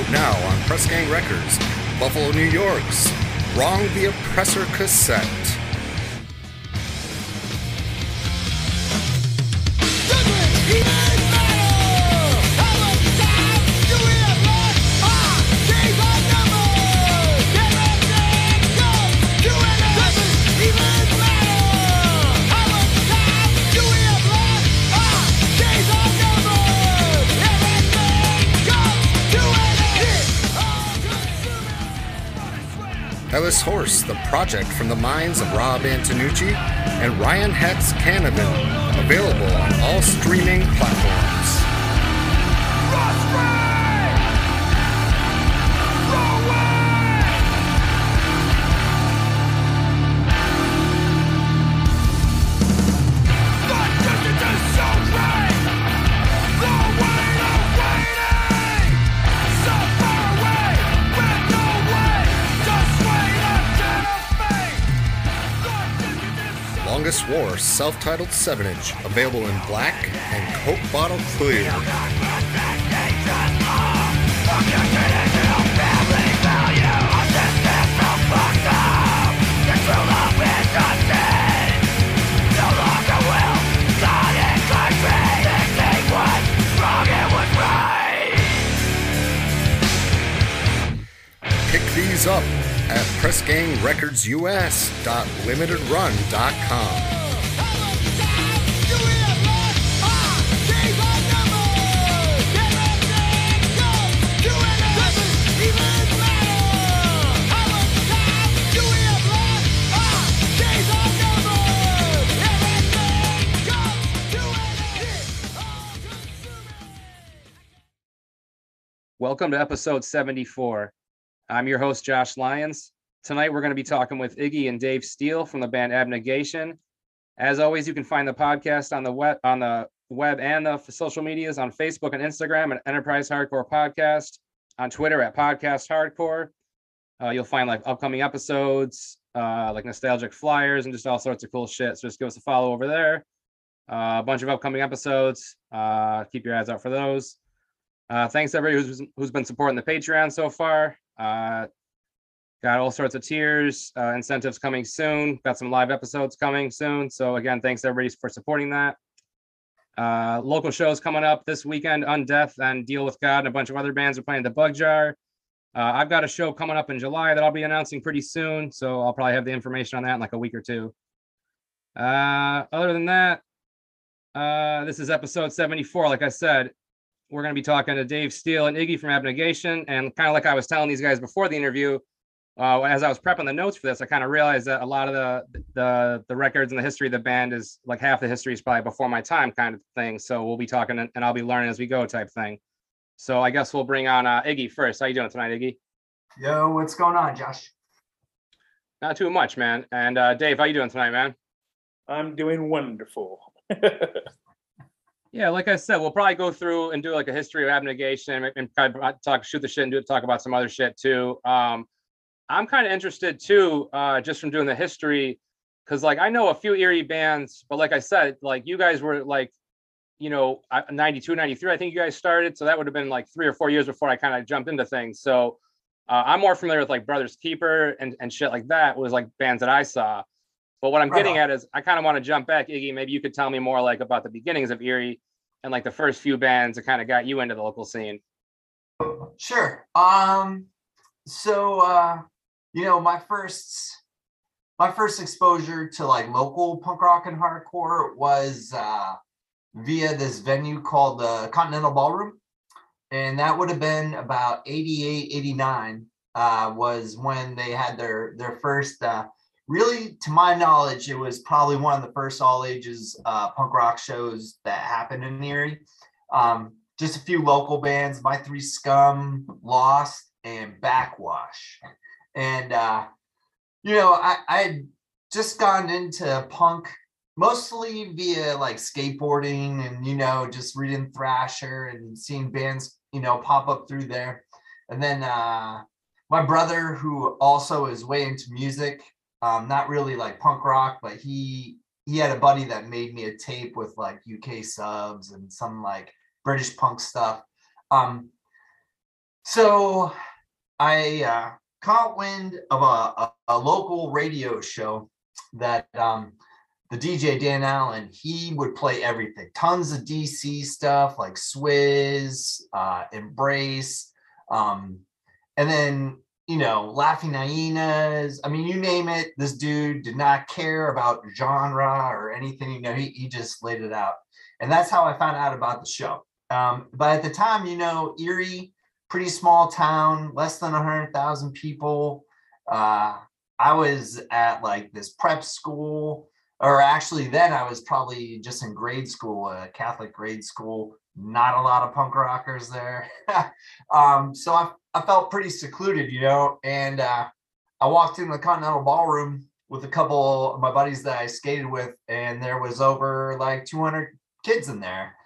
out now on Press Gang Records, Buffalo, New York's Wrong the Oppressor cassette. Ellis Horse, the project from the minds of Rob Antonucci and Ryan Hetz Canavan, available on all streaming platforms. This War self-titled 7-inch, available in black and Coke bottle clear. Pick these up at PressGangRecordsUS.limitedrun.com. Welcome to episode 74. I'm your host, Josh Lyons. Tonight, we're going to be talking with Iggy and Dave Steele from the band Abnegation. As always, you can find the podcast on the web and the social medias on Facebook and Instagram at Enterprise Hardcore Podcast, on Twitter at Podcast Hardcore. You'll find like upcoming episodes, like nostalgic flyers and just all sorts of cool shit. So just give us a follow over there. A bunch of upcoming episodes. Keep your eyes out for those. Thanks to everybody who's been supporting the Patreon so far. Got all sorts of tiers, incentives coming soon. Got some live episodes coming soon. So again, thanks everybody for supporting that. Local shows coming up this weekend: Undeath and Deal with God, and a bunch of other bands are playing the Bug Jar. I've got a show coming up in July that I'll be announcing pretty soon. So I'll probably have the information on that in like a week or two. Other than that, this is episode 74. Like I said, we're going to be talking to Dave Steele and Iggy from Abnegation. And kind of like I was telling these guys before the interview, as I was prepping the notes for this, I kind of realized that a lot of the records and the history of the band is like half the history is probably before my time kind of thing. So we'll be talking and I'll be learning as we go type thing. So I guess we'll bring on Iggy first. How you doing tonight, Iggy? Yo, what's going on, Josh? Not too much, man. And Dave, how you doing tonight, man? I'm doing wonderful. Yeah, like I said, we'll probably go through and do like a history of Abnegation and probably talk about some other shit too. I'm kind of interested too, just from doing the history, because like I know a few Erie bands, but like I said, like you guys were like, you know, 92, 93, I think you guys started, so that would have been like 3 or 4 years before I kind of jumped into things. So I'm more familiar with like Brothers Keeper and shit like that was like bands that I saw. But what I'm getting at is I kind of want to jump back. Iggy, maybe you could tell me more like about the beginnings of Erie and like the first few bands that kind of got you into the local scene. Sure. You know, my first exposure to like local punk rock and hardcore was via this venue called the Continental Ballroom. And that would have been about 88, 89 was when they had their first really, to my knowledge, it was probably one of the first all-ages punk rock shows that happened in Erie. Just a few local bands, My Three Scum, Lost, and Backwash. And, you know, I had just gone into punk mostly via, like, skateboarding and, you know, just reading Thrasher and seeing bands, you know, pop up through there. And then my brother, who also is way into music, not really like punk rock, but he had a buddy that made me a tape with like UK Subs and some like British punk stuff. So I caught wind of a local radio show that the DJ Dan Allen, he would play everything, tons of DC stuff like Swizz, Embrace, and then, you know, Laughing Hyenas. I mean, you name it, this dude did not care about genre or anything. You know, he just laid it out. And that's how I found out about the show. But at the time, you know, Erie, pretty small town, less than 100,000 people. I was at like this prep school, or actually then I was probably just in grade school, a Catholic grade school, not a lot of punk rockers there. So I felt pretty secluded, you know, and I walked into the Continental Ballroom with a couple of my buddies that I skated with, and there was over like 200 kids in there.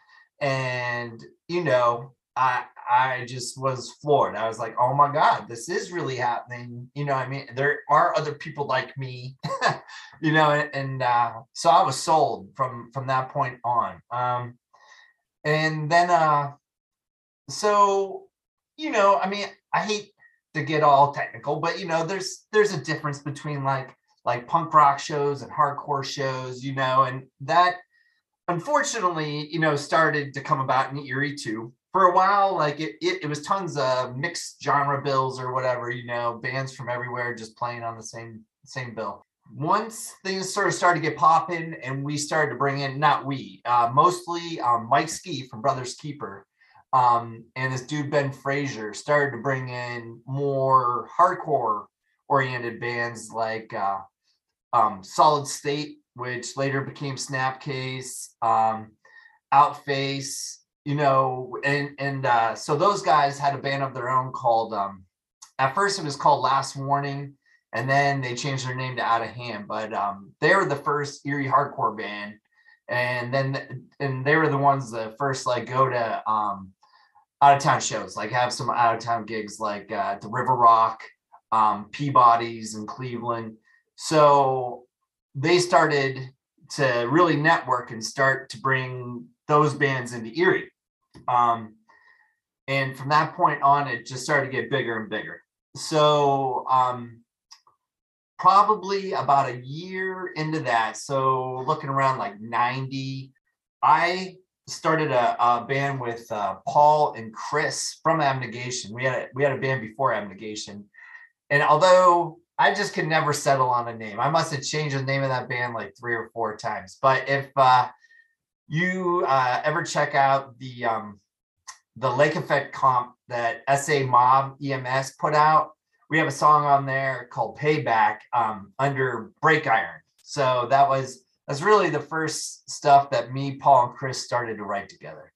And, you know, I just was floored. I was like, oh my God, this is really happening. You know, I mean, there are other people like me, you know, and so I was sold from that point on. And then, so, you know, I mean, I hate to get all technical, but you know, there's a difference between like punk rock shows and hardcore shows, you know, and that unfortunately, you know, started to come about in Erie too. For a while, like it was tons of mixed genre bills or whatever, you know, bands from everywhere just playing on the same bill. Once things sort of started to get popping and we started to bring in, mostly Mike Ski from Brothers Keeper, and this dude Ben Frazier started to bring in more hardcore oriented bands like Solid State, which later became Snapcase, Outface, you know, and so those guys had a band of their own called, at first it was called Last Warning, and then they changed their name to Out of Hand, but they were the first Erie hardcore band, and they were the ones that first like go to out of town shows, like have some out of town gigs like the River Rock, Peabody's in Cleveland. So they started to really network and start to bring those bands into Erie. And from that point on, it just started to get bigger and bigger. So probably about a year into that, so looking around like 90, I started a band with Paul and Chris from Abnegation. We had a band before Abnegation. And although I just could never settle on a name, I must have changed the name of that band like 3 or 4 times. But if you ever check out the Lake Effect comp that SA Mob EMS put out, we have a song on there called Payback under Break Iron. So that's really the first stuff that me, Paul, and Chris started to write together.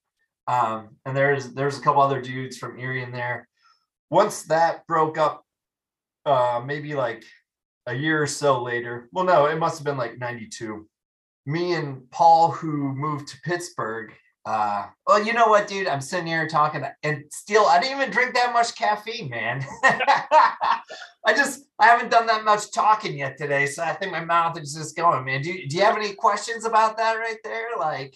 And there's a couple other dudes from Erie in there. Once that broke up, maybe like a year or so later, well, no, it must have been like 92. Me and Paul, who moved to Pittsburgh, well, you know what, dude, I'm sitting here talking and still, I didn't even drink that much caffeine, man. I haven't done that much talking yet today. So I think my mouth is just going, man. Do you have any questions about that right there? Like,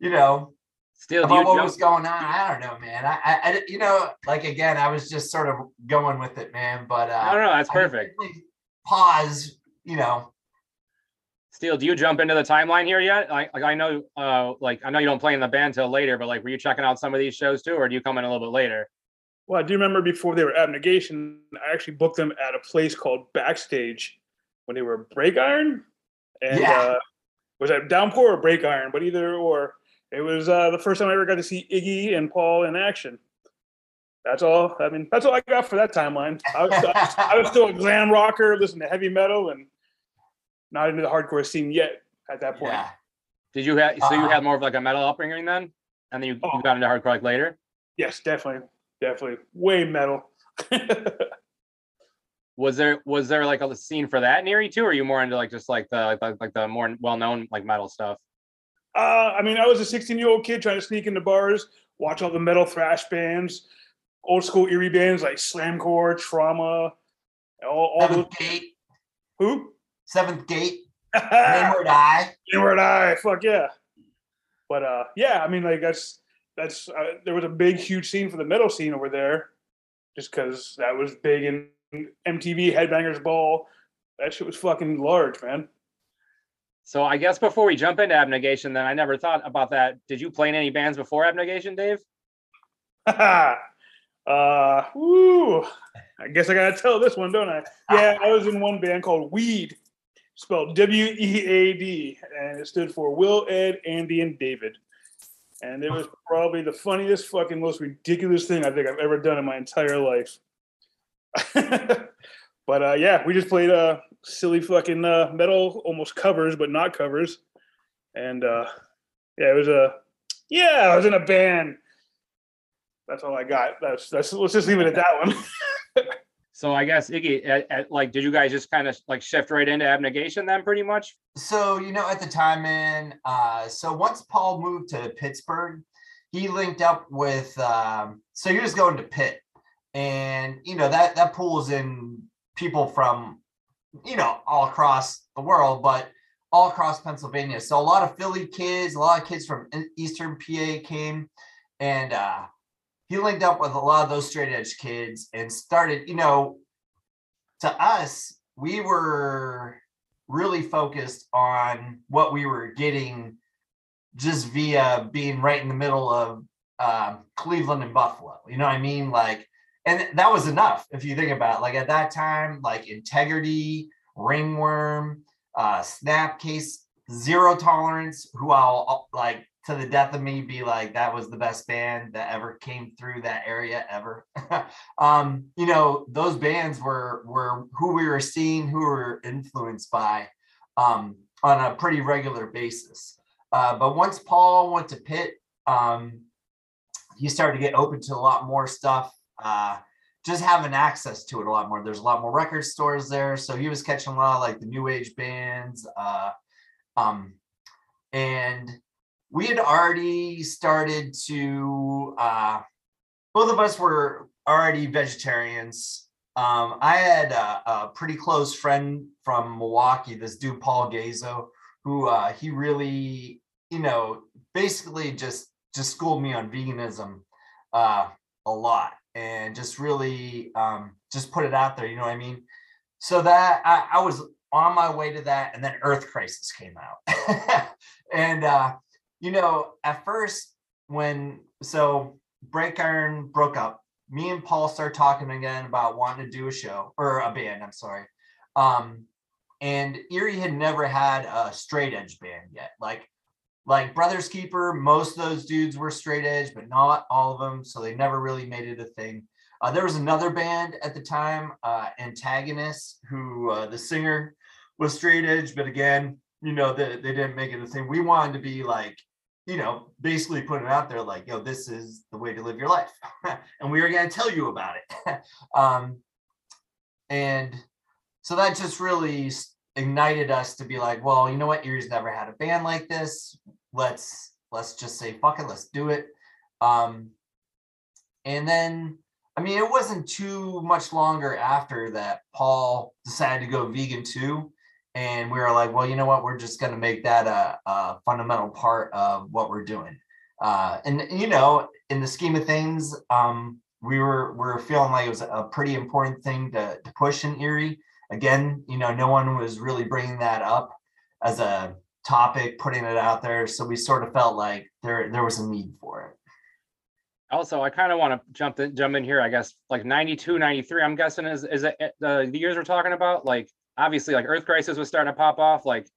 you know, still about what was going on? I don't know, man. I, you know, like, again, I was just sort of going with it, man, but I don't know. That's perfect. Pause, you know. Steele, do you jump into the timeline here yet? I know you don't play in the band till later, but like, were you checking out some of these shows too, or do you come in a little bit later? Well, I do remember before they were Abnegation, I actually booked them at a place called Backstage when they were Break Iron, and was that Downpour or Break Iron? But either or, it was the first time I ever got to see Iggy and Paul in action. That's all. I mean, that's all I got for that timeline. I was still a glam rocker, listening to heavy metal, and not into the hardcore scene yet at that point. Yeah. Did you have, so you had more of like a metal upbringing then? And then you got into hardcore like later? Yes, definitely. Way metal. Was there like a scene for that in Erie too? Or are you more into like, just like the more well-known like metal stuff? I mean, I was a 16-year-old kid trying to sneak into bars, watch all the metal thrash bands, old school Erie bands like Slamcore, Trauma, all those. Who? Seventh Gate, Inward Eye, fuck yeah. But yeah, I mean, like there was a big, huge scene for the metal scene over there. just because that was big in MTV, Headbangers Ball. That shit was fucking large, man. So I guess before we jump into Abnegation, then I never thought about that. Did you play in any bands before Abnegation, Dave? I guess I gotta tell this one, don't I? Yeah, I was in one band called Weed, spelled W-E-A-D, and it stood for Will, Ed, Andy, and David. And it was probably the funniest, fucking, most ridiculous thing I think I've ever done in my entire life. But yeah, we just played silly fucking metal, almost covers, but not covers. And yeah, it was a I was in a band. That's all I got. That's let's just leave it at that one. So I guess, Iggy, did you guys just kind of like shift right into Abnegation then pretty much? So, you know, at the time in, so once Paul moved to Pittsburgh, he linked up with, so you're just going to Pitt, and, you know, that pulls in people from, you know, all across the world, but all across Pennsylvania. So a lot of Philly kids, a lot of kids from Eastern PA came, and, he linked up with a lot of those straight edge kids and started, you know, to us, we were really focused on what we were getting just via being right in the middle of Cleveland and Buffalo. You know what I mean? Like, and that was enough. If you think about it, like at that time, like Integrity, Ringworm, Snapcase, Zero Tolerance, who I'll like, to the death of me, be like, that was the best band that ever came through that area ever. You know, those bands were who we were seeing, who we were influenced by on a pretty regular basis. But once Paul went to Pitt, he started to get open to a lot more stuff, just having access to it a lot more. There's a lot more record stores there. So he was catching a lot of like the new age bands. And we had already started to, both of us were already vegetarians. I had a pretty close friend from Milwaukee, this dude, Paul Gazo, who he really, you know, basically just schooled me on veganism a lot and just really just put it out there. You know what I mean? So that I was on my way to that, and then Earth Crisis came out. And, you know, at first so Break Iron broke up, me and Paul started talking again about wanting to do a show or a band, I'm sorry. And Erie had never had a straight edge band yet. Like Brothers Keeper, most of those dudes were straight edge, but not all of them. So they never really made it a thing. There was another band at the time, Antagonist, who the singer was straight edge, but again, you know, they didn't make it a thing. We wanted to be like, you know, basically put it out there like, yo, this is the way to live your life. And we were going to tell you about it. And so that just really ignited us to be like, well, you know what? Erie's never had a band like this. Let's just say, fuck it, let's do it. And then, I mean, it wasn't too much longer after that Paul decided to go vegan too. And we were like, well, you know what? We're just going to make that a fundamental part of what we're doing. And, you know, in the scheme of things, we were feeling like it was a pretty important thing to push in Erie. Again, you know, no one was really bringing that up as a topic, putting it out there. So we sort of felt like there was a need for it. Also, I kind of want to jump in here, I guess, like 92, 93, I'm guessing is the years we're talking about, like. Obviously, like Earth Crisis was starting to pop off. Like,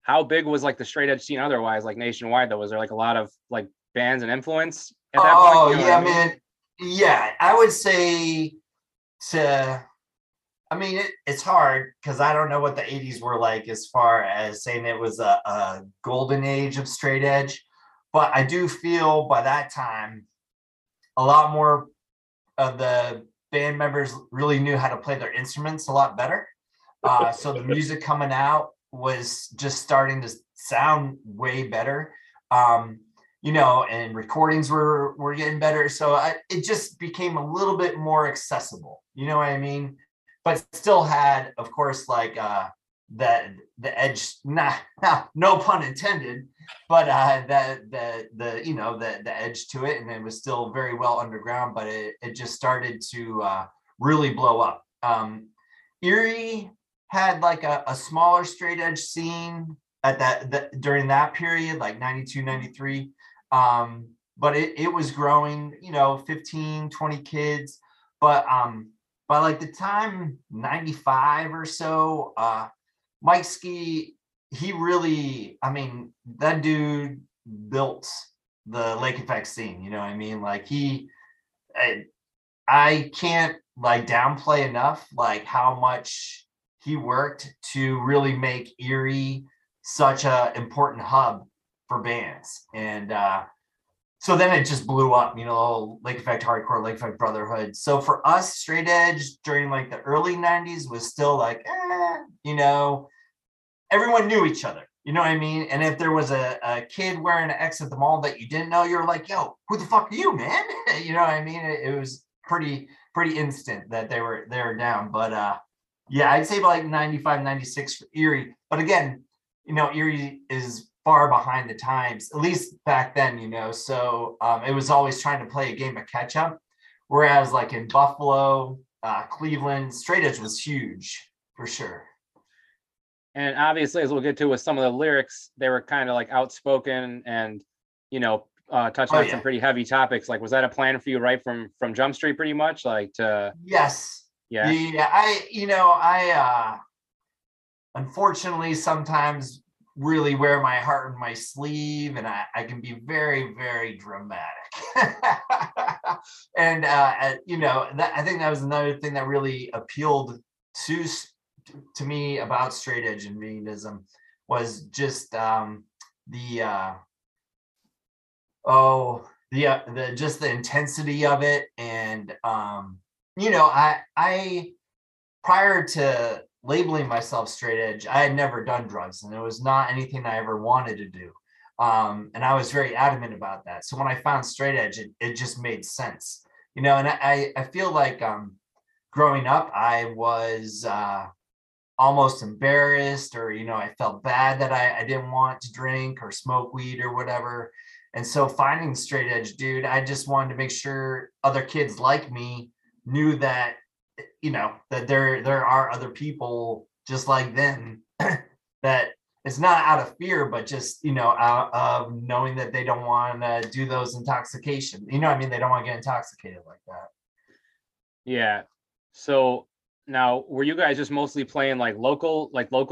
how big was like the straight edge scene otherwise, like nationwide? Though, was there like a lot of like bands and influence at that point? Oh yeah, man. Yeah, I would say it's hard because I don't know what the 80s were like as far as saying it was a golden age of straight edge, but I do feel by that time a lot more of the band members really knew how to play their instruments a lot better. So the music coming out was just starting to sound way better, you know, and recordings were getting better. So it just became a little bit more accessible, you know what I mean? But still had, of course, like that the edge, no pun intended, but the edge to it, and it was still very well underground, but it just started to really blow up. Erie had like a smaller straight edge scene at during that period, like 92, 93. But it was growing, 15, 20 kids. But by like the time 95 or so, Mike Ski, he really, that dude built the Lake Effect scene. You know what I mean? Like I can't like downplay enough, like how much he worked to really make Erie such a important hub for bands. And so then it just blew up, Lake Effect Hardcore, Lake Effect Brotherhood. So for us, straight edge during like the early 90s was still like, everyone knew each other, you know what I mean? And if there was a kid wearing an X at the mall that you didn't know, you were like, yo, who the fuck are you, man? You know what I mean? It was pretty instant that they were down. But yeah, I'd say like 95, 96 for Erie. But again, Erie is far behind the times, at least back then, so it was always trying to play a game of catch up. Whereas like in Buffalo, Cleveland, straight edge was huge for sure. And obviously, as we'll get to with some of the lyrics, they were kind of like outspoken and, touching on some pretty heavy topics. Like, was that a plan for you right from Jump Street pretty much? Like to... Yes. Yeah. Yeah. I unfortunately sometimes really wear my heart on my sleeve, and I can be very, very dramatic. And, I think that was another thing that really appealed to me about straight edge and veganism was just the intensity of it. And I prior to labeling myself straight edge, I had never done drugs, and it was not anything I ever wanted to do, and I was very adamant about that. So when I found straight edge, it just made sense, and I feel like growing up I was almost embarrassed, or I felt bad that I didn't want to drink or smoke weed or whatever. And so finding straight edge, dude, I just wanted to make sure other kids like me knew that that there are other people just like them, that it's not out of fear, but just out of knowing that they don't want to do those intoxications, they don't want to get intoxicated like that. Yeah. So now, were you guys just mostly playing like local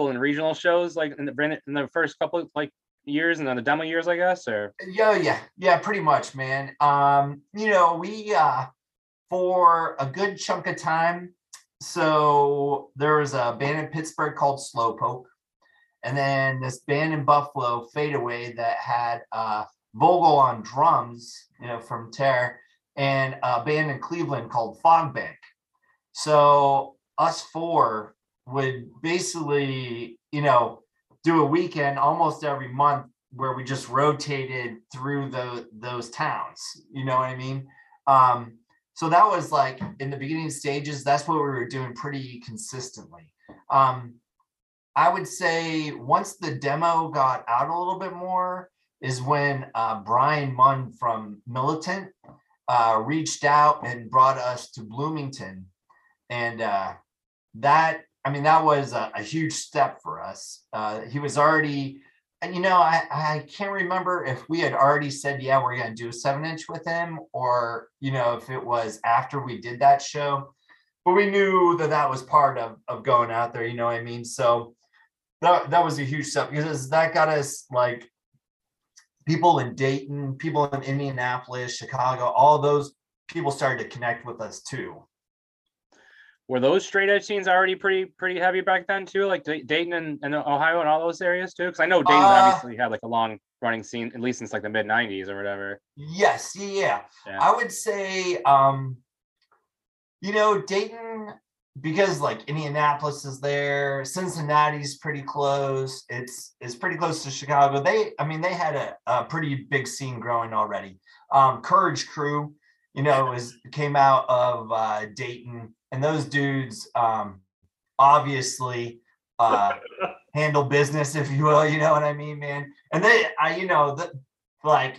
and regional shows, like in the first couple of years and then the demo years, I guess, or? Yeah, pretty much, man. We for a good chunk of time. So there was a band in Pittsburgh called Slowpoke, and then this band in Buffalo, Fadeaway, that had Vogel on drums, from Terror, and a band in Cleveland called Fogbank. So us four would basically, do a weekend almost every month where we just rotated through those towns. You know what I mean? So that was like in the beginning stages, that's what we were doing pretty consistently. I would say once the demo got out a little bit more is when Brian Munn from Militant reached out and brought us to Bloomington. And that was a huge step for us. He was already, I can't remember if we had already said, yeah, we're going to do a 7-inch with him, or, if it was after we did that show, but we knew that was part of going out there, you know what I mean? So that was a huge step, because that got us like people in Dayton, people in Indianapolis, Chicago, all those people started to connect with us too. Were those straight edge scenes already pretty heavy back then too, like Dayton and Ohio and all those areas too? Because I know Dayton obviously had like a long running scene, at least since like the mid 90s or whatever. Yes, yeah. I would say, Dayton, because like Indianapolis is there, Cincinnati's pretty close. It's pretty close to Chicago. They had a pretty big scene growing already. Courage Crew, came out of Dayton. And those dudes, obviously, handle business, if you will. You know what I mean, man? And then, I saw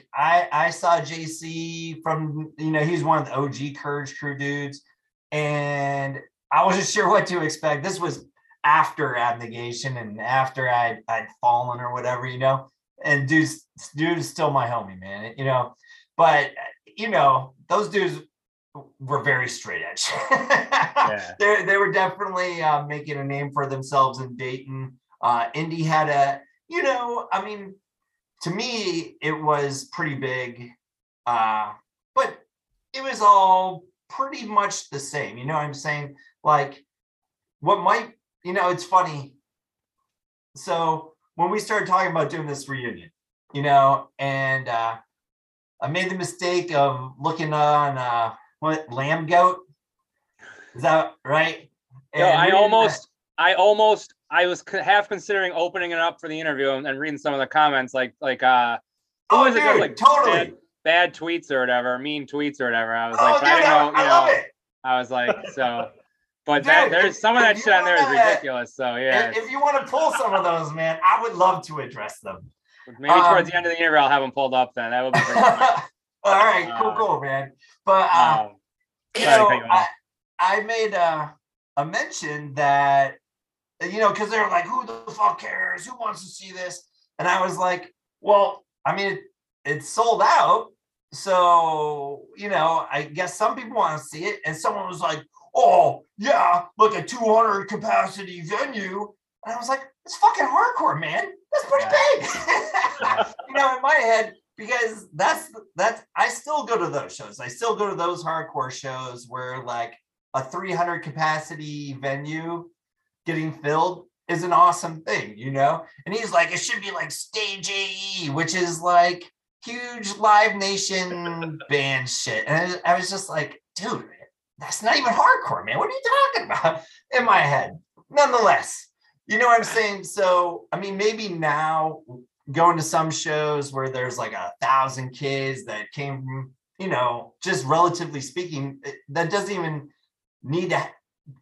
JC from, he's one of the OG Courage Crew dudes. And I wasn't sure what to expect. This was after Abnegation and after I'd fallen or whatever, and dude's still my homie, man, but those dudes were very straight edge. Yeah. They were definitely making a name for themselves in Dayton. Indy had to me, it was pretty big, but it was all pretty much the same. You know what I'm saying? Like what might, it's funny. So when we started talking about doing this reunion, and I made the mistake of looking on Lamb Goat. Is that right? And no, I was half considering opening it up for the interview and reading some of the comments, totally bad tweets or whatever, mean tweets or whatever. I was there's some of that shit on there is ridiculous. So yeah, if you want to pull some of those, man, I would love to address them. Maybe towards the end of the year, I'll have them pulled up. Then that would be pretty fun. All right, cool, man. But I made a mention that because they're like, who the fuck cares? Who wants to see this? And I was like, well, I mean, it's sold out, so I guess some people want to see it. And someone was like, oh yeah, look, a 200 capacity venue. And I was like, it's fucking hardcore, man. That's pretty big. In my head, because that's I still go to those shows. I still go to those hardcore shows where like a 300 capacity venue getting filled is an awesome thing, And he's like, it should be like Stage AE, which is like huge Live Nation band shit. And I was just like, dude, that's not even hardcore, man. What are you talking about? In my head. Nonetheless, you know what I'm saying? So, I mean, maybe now going to some shows where there's like 1,000 kids that came from, just relatively speaking, that doesn't even need to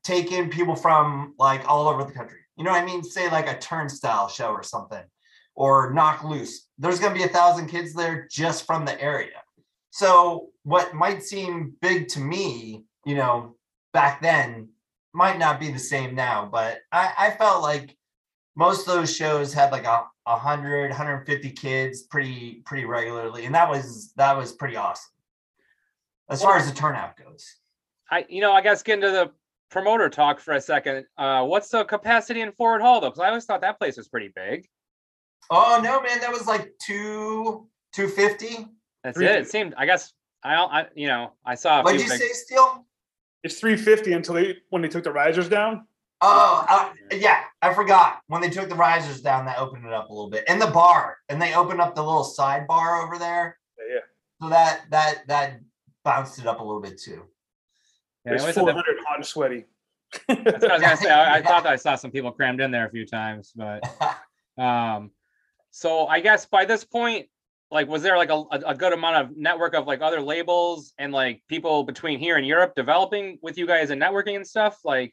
take in people from like all over the country. You know what I mean? Say like a Turnstile show or something, or Knock Loose. There's going to be 1,000 kids there just from the area. So what might seem big to me, back then might not be the same now, but I felt like most of those shows had like 100, 150 kids pretty regularly. And that was pretty awesome. As far as the turnout goes. I guess getting to the promoter talk for a second. What's the capacity in Ford Hall though? Cause I always thought that place was pretty big. Oh no, man. That was like 250. That's it. It seemed, I guess I saw. What did you say, Steele? It's 350 until when they took the risers down. Oh, yeah. I forgot. When they took the risers down, that opened it up a little bit. And the bar. And they opened up the little side bar over there. Yeah. So that bounced it up a little bit too. Yeah, it's 400 hot and sweaty. That's what I was gonna say. I thought I saw some people crammed in there a few times, but so I guess by this point, like, was there like a good amount of network of like other labels and like people between here and Europe developing with you guys and networking and stuff? Like,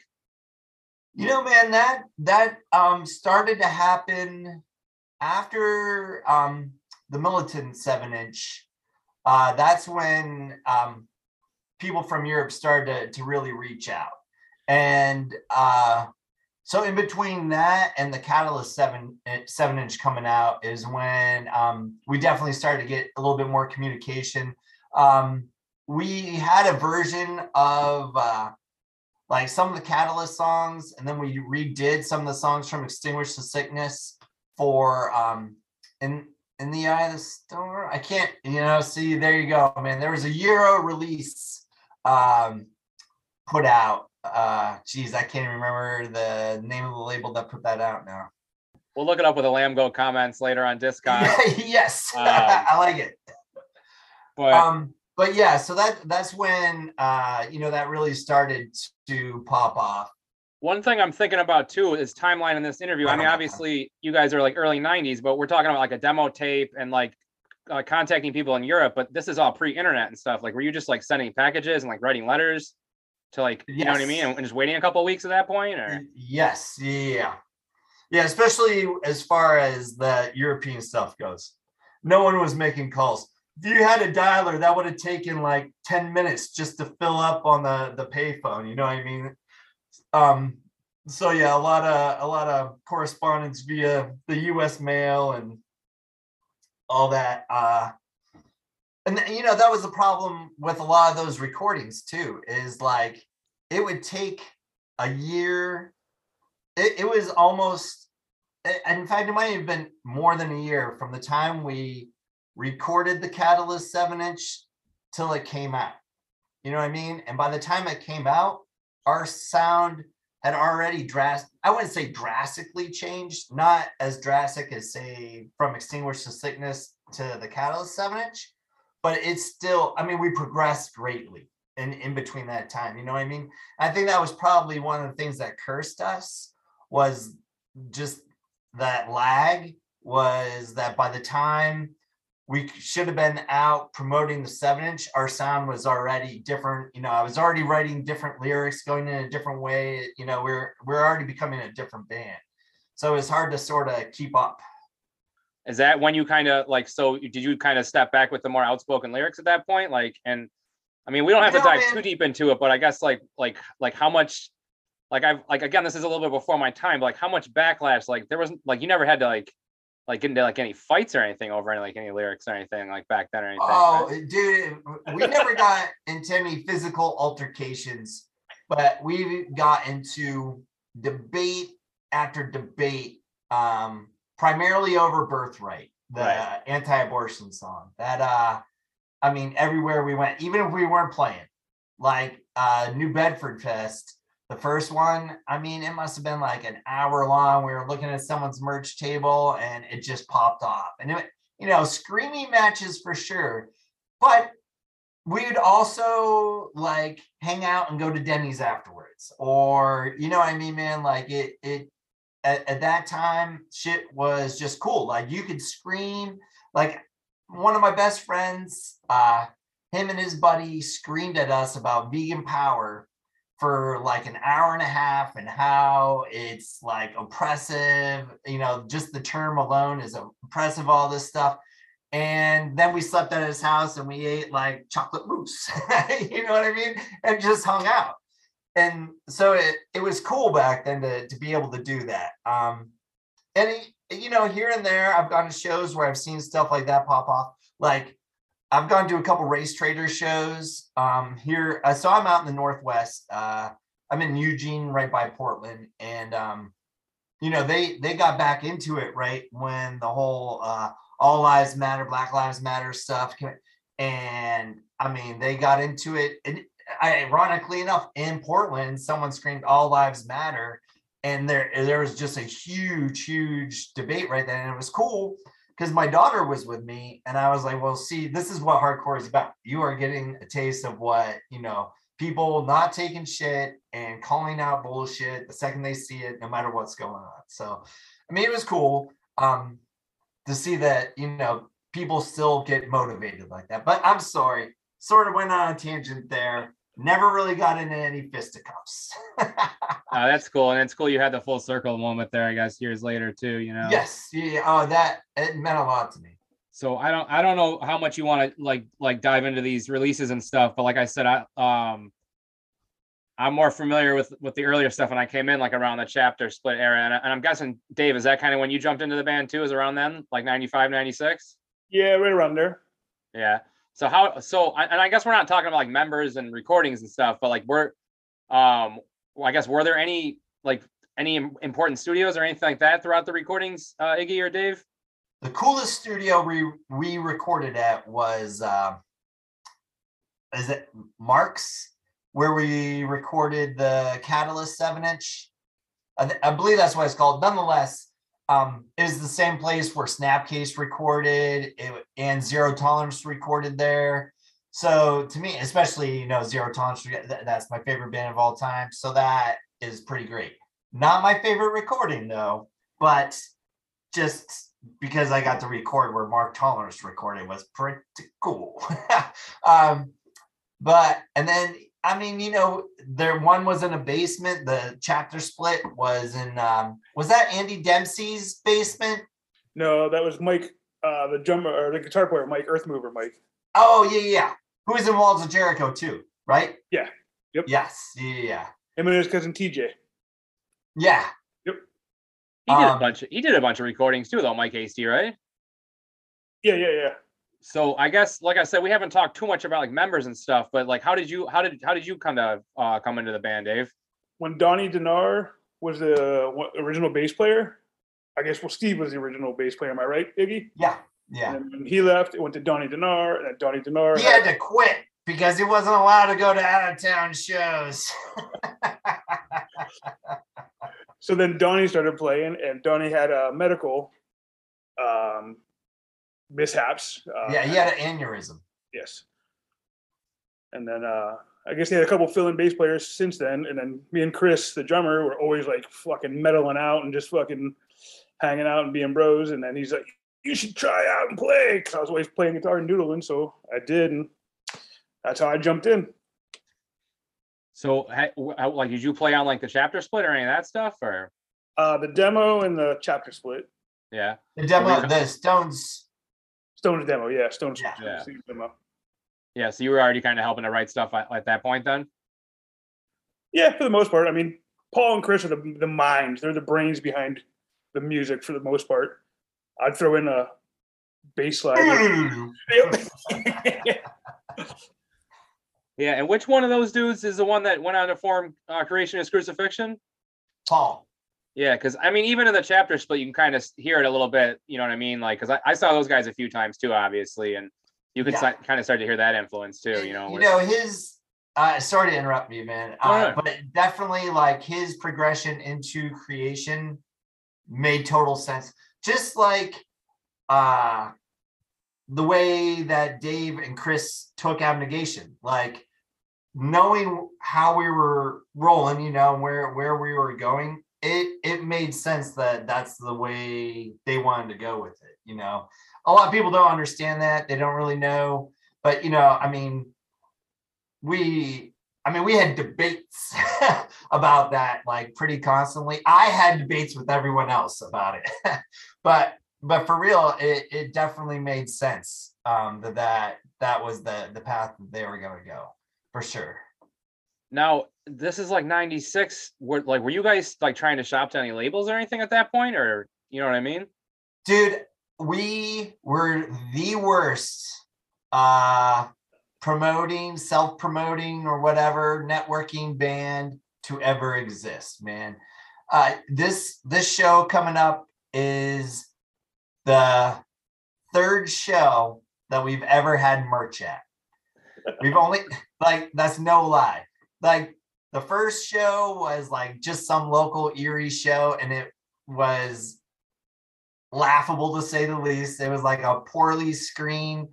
man, that started to happen after the Militant 7-inch. That's when people from Europe started to really reach out. And so in between that and the Catalyst 7-inch coming out is when we definitely started to get a little bit more communication. We had a version of like some of the Catalyst songs, and then we redid some of the songs from Extinguish the Sickness for In the Eye of the Storm. I can't, see, there you go, man. There was a Euro release put out. Geez, I can't remember the name of the label that put that out now. We'll look it up with the Lamb Goat comments later on Discog. Yes, I like it. But yeah, so that's when that really started to pop off. One thing I'm thinking about too is timeline in this interview. I mean, obviously you guys are like early 90s, but we're talking about like a demo tape and like contacting people in Europe, but this is all pre-internet and stuff. Like, were you just like sending packages and like writing letters to like, you know what I mean? And just waiting a couple of weeks at that point? Or? Yes. Yeah. Yeah, especially as far as the European stuff goes. No one was making calls. If you had a dialer, that would have taken like 10 minutes just to fill up on the payphone. You know what I mean? So yeah, a lot of correspondence via the US mail and all that. And you know, that was the problem with a lot of those recordings too, is like it would take a year. It was almost, in fact, it might have been more than a year from the time we recorded the Catalyst 7-inch till it came out. You know what I mean? And by the time it came out, our sound had already I wouldn't say drastically changed, not as drastic as, say, from Extinguished to Sickness to the Catalyst 7-inch, but it's still, I mean, we progressed greatly in between that time. You know what I mean? I think that was probably one of the things that cursed us, was just that lag, was that by the time we should have been out promoting the 7-inch, our sound was already different. You know, I was already writing different lyrics, going in a different way. You know, we're already becoming a different band. So it's hard to sort of keep up. Is that when you kind of like, so did you kind of step back with the more outspoken lyrics at that point? Like, and I mean, we don't have to dive too deep into it, but I guess like how much, like I've, like, again, this is a little bit before my time, but like how much backlash, like there wasn't, like you never had to like get into like any fights or anything over any, like any lyrics or anything like back then or anything. Oh, right? Dude, we never got into any physical altercations, but we got into debate after debate, primarily over Birthright, the right. Anti-abortion song that, I mean, everywhere we went, even if we weren't playing, like New Bedford Fest, the first one, I mean, it must have been like an hour long. We were looking at someone's merch table and it just popped off. And, it, you know, screaming matches for sure. But we'd also like hang out and go to Denny's afterwards. Or, you know what I mean, man? Like at that time, shit was just cool. Like you could scream, like, one of my best friends, him and his buddy screamed at us about vegan power for like an hour and a half and how it's like oppressive, you know, just the term alone is oppressive, all this stuff. And then we slept at his house and we ate like chocolate mousse, you know what I mean? And just hung out. And so it was cool back then to be able to do that. You know, here and there, I've gone to shows where I've seen stuff like that pop off. Like, I've gone to a couple race trader shows here. So I'm out in the Northwest. I'm in Eugene, right by Portland. And, you know, they got back into it right when the whole All Lives Matter, Black Lives Matter stuff came. And, I mean, they got into it. And ironically enough, in Portland, someone screamed All Lives Matter. And there was just a huge, huge debate right then. And it was cool because my daughter was with me and I was like, well, see, this is what hardcore is about. You are getting a taste of what, you know, people not taking shit and calling out bullshit the second they see it, no matter what's going on. So, I mean, it was cool to see that, you know, people still get motivated like that. But I'm sorry, sort of went on a tangent there. Never really got into any fisticuffs. Oh, that's cool. And it's cool you had the full circle moment there, I guess, years later too, you know? Yes. Yeah. Oh, that, it meant a lot to me. So I don't know how much you want to like dive into these releases and stuff, but like I said, I'm more familiar with the earlier stuff when I came in, like around the chapter split era. And I'm guessing, Dave, is that kind of when you jumped into the band too, is around then, like 95, 96? Yeah, right around there. Yeah. So I guess we're not talking about like members and recordings and stuff, but like I guess, were there any important studios or anything like that throughout the recordings, Iggy or Dave? The coolest studio we recorded at was, is it Mark's, where we recorded the Catalyst 7-inch? I believe that's what it's called. Nonetheless, it was the same place where Snapcase recorded and Zero Tolerance recorded there. So to me, especially, you know, Zero Tolerance, that's my favorite band of all time. So that is pretty great. Not my favorite recording though, but just because I got to record where Mark Tolerance recorded was pretty cool. But, and then I mean, you know, there one was in a basement. The chapter split was in, was that Andy Dempsey's basement? No, that was Mike, the drummer or the guitar player, Mike Earthmover, Mike. Oh yeah, yeah. Who was in Walls of Jericho too, right? Yeah. Yep. Yes. Yeah. Him and his cousin TJ. Yeah. Yep. He did a bunch of recordings too, though, Mike AC, right? Yeah. So I guess, like I said, we haven't talked too much about like members and stuff, but like, how did you kind of come into the band, Dave? When Donnie Dinar was the original bass player, I guess, well, Steve was the original bass player. Am I right, Iggy? Yeah. And when he left, it went to Donnie Dinar, and Donnie Dinar. He had to quit because he wasn't allowed to go to out of town shows. So then Donnie started playing, and Donnie had a medical. Mishaps. He had an aneurysm. Yes. And then I guess they had a couple fill-in bass players since then. And then me and Chris, the drummer, were always like fucking meddling out and just fucking hanging out and being bros. And then he's like, "You should try out and play," because I was always playing guitar and doodling, so I did, and that's how I jumped in. So, like, did you play on like the chapter split or any of that stuff, or the demo and the chapter split? Yeah, the demo, the Stones demo, yeah. Stones demo. Yeah, so you were already kind of helping to write stuff at that point then? Yeah, for the most part. I mean, Paul and Chris are the minds. They're the brains behind the music for the most part. I'd throw in a bass line. Yeah, and which one of those dudes is the one that went on to form Creationist Crucifixion? Paul. Yeah, because, I mean, even in the chapter split, you can kind of hear it a little bit, you know what I mean? Like, because I saw those guys a few times, too, obviously, and you could kind of start to hear that influence, too, you know? Sorry to interrupt you, man, but definitely, like, his progression into creation made total sense. Just like the way that Dave and Chris took Abnegation, like, knowing how we were rolling, you know, where we were going, it made sense that that's the way they wanted to go with it. You know, a lot of people don't understand that. They don't really know, but you know, I mean, we had debates about that, like pretty constantly. I had debates with everyone else about it, but for real, it definitely made sense. That was the path that they were going to go for sure. Now, this is like 96. Were you guys like trying to shop to any labels or anything at that point? Or, you know what I mean? Dude, we were the worst promoting, self-promoting or whatever, networking band to ever exist, man. This show coming up is the third show that we've ever had merch at. We've only, like, that's no lie. Like, the first show was like just some local Erie show, and it was laughable to say the least. It was like a poorly screened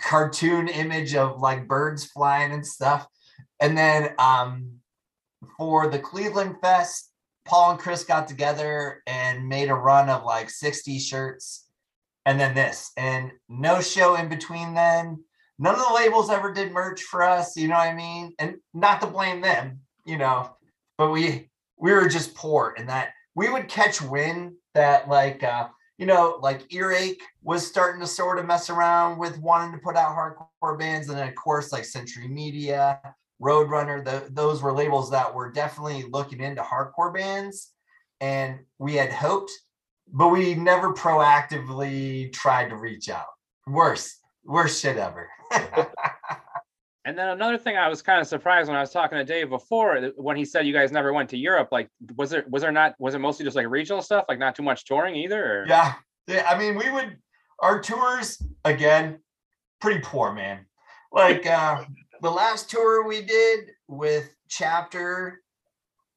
cartoon image of like birds flying and stuff. And then for the Cleveland Fest, Paul and Chris got together and made a run of like 60 shirts, and then this, and no show in between then. None of the labels ever did merch for us, you know what I mean? And not to blame them, you know, but we were just poor in that we would catch wind that like, you know, like Earache was starting to sort of mess around with wanting to put out hardcore bands. And then of course, like Century Media, Roadrunner, those were labels that were definitely looking into hardcore bands. And we had hoped, but we never proactively tried to reach out. Worst shit ever. And then another thing, I was kind of surprised when I was talking to Dave before, when he said you guys never went to Europe. Like, was it mostly just like regional stuff, like not too much touring either? Or? Yeah. I mean, our tours, again, pretty poor, man. Like the last tour we did with Chapter,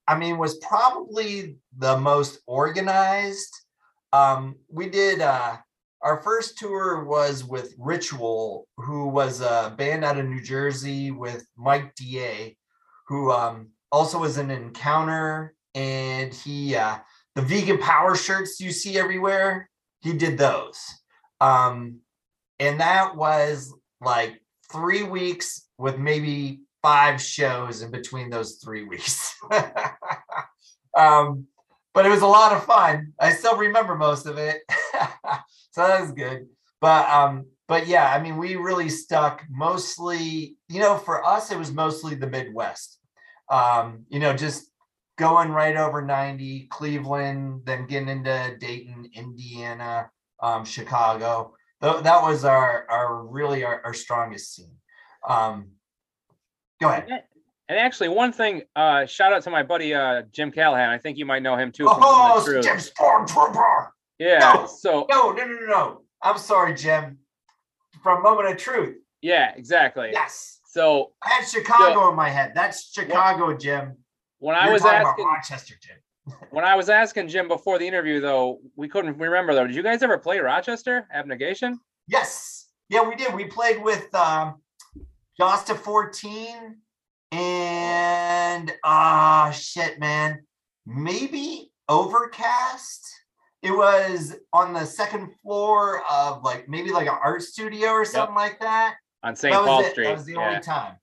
I mean, was probably the most organized. We did, our first tour was with Ritual, who was a band out of New Jersey with Mike DA, who also was an Encounter, and he the vegan power shirts you see everywhere, he did those. And that was like 3 weeks with maybe 5 shows in between those 3 weeks. But it was a lot of fun. I still remember most of it. So that was good. But yeah, I mean, we really stuck mostly, you know, for us, it was mostly the Midwest, you know, just going right over 90, Cleveland, then getting into Dayton, Indiana, Chicago. That was our strongest scene. Go ahead. And actually, one thing, shout out to my buddy Jim Callahan. I think you might know him too. Oh, Jim Stormtrooper. Yeah. No. I'm sorry, Jim. From Moment of Truth. Yeah, exactly. Yes. So I had Chicago in my head. That's Chicago, Jim. When I was asking Jim before the interview, though, we couldn't remember, though. Did you guys ever play Rochester, Abnegation? Yes. Yeah, we did. We played with Josta 14 and, maybe Overcast. It was on the second floor of maybe an art studio or something like that. On St. Paul Street. That was the only time.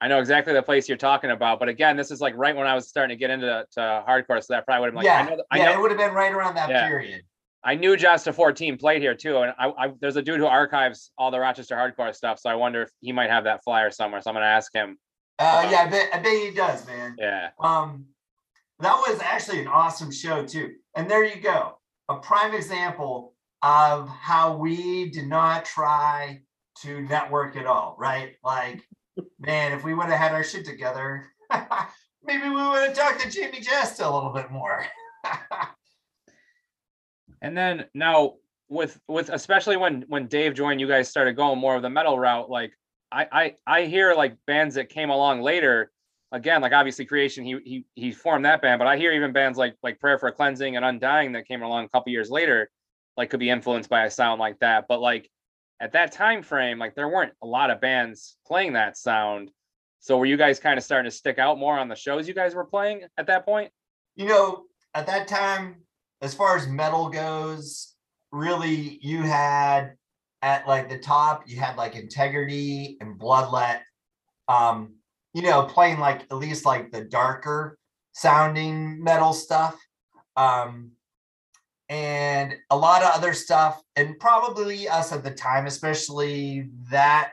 I know exactly the place you're talking about, but again, this is right when I was starting to get into hardcore, so that probably would have been it would have been right around that period. I knew Josta 14 played here too, and I there's a dude who archives all the Rochester hardcore stuff, so I wonder if he might have that flyer somewhere. So I'm gonna ask him. I bet he does, man. Yeah. That was actually an awesome show too, and there you go, a prime example of how we did not try to network at all, right? Man, if we would have had our shit together, maybe we would have talked to Jamie Jasta a little bit more. And then now with especially when Dave joined, you guys started going more of the metal route. I hear bands that came along later, again, obviously Creation, he formed that band, but I hear even bands like Prayer for Cleansing and Undying that came along a couple years later, could be influenced by a sound like that. But at that time frame, there weren't a lot of bands playing that sound. So were you guys kind of starting to stick out more on the shows you guys were playing at that point? You know, at that time, as far as metal goes, really you had at the top, you had Integrity and Bloodlet, you know, playing at least the darker sounding metal stuff. And a lot of other stuff, and probably us at the time, especially that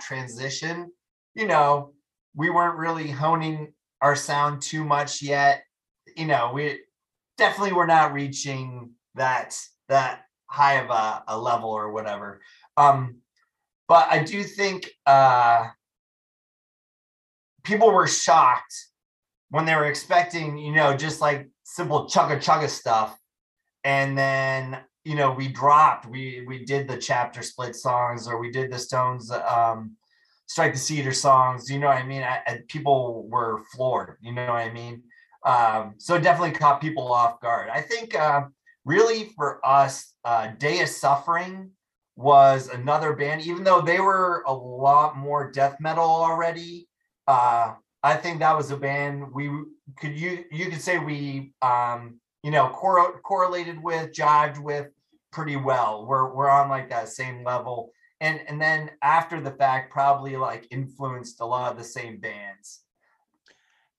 transition, you know, we weren't really honing our sound too much yet. You know, we definitely were not reaching that high of a level or whatever. But I do think people were shocked when they were expecting, you know, just simple chugga chugga stuff. And then, you know, we did the chapter split songs, or we did the Stones, Strike the Cedar songs. You know what I mean? People were floored, you know what I mean? So it definitely caught people off guard. I think really for us, Day of Suffering was another band, even though they were a lot more death metal already. I think that was a band we could say we you know, correlated with, jived with pretty well. We're on that same level. And then after the fact, probably influenced a lot of the same bands.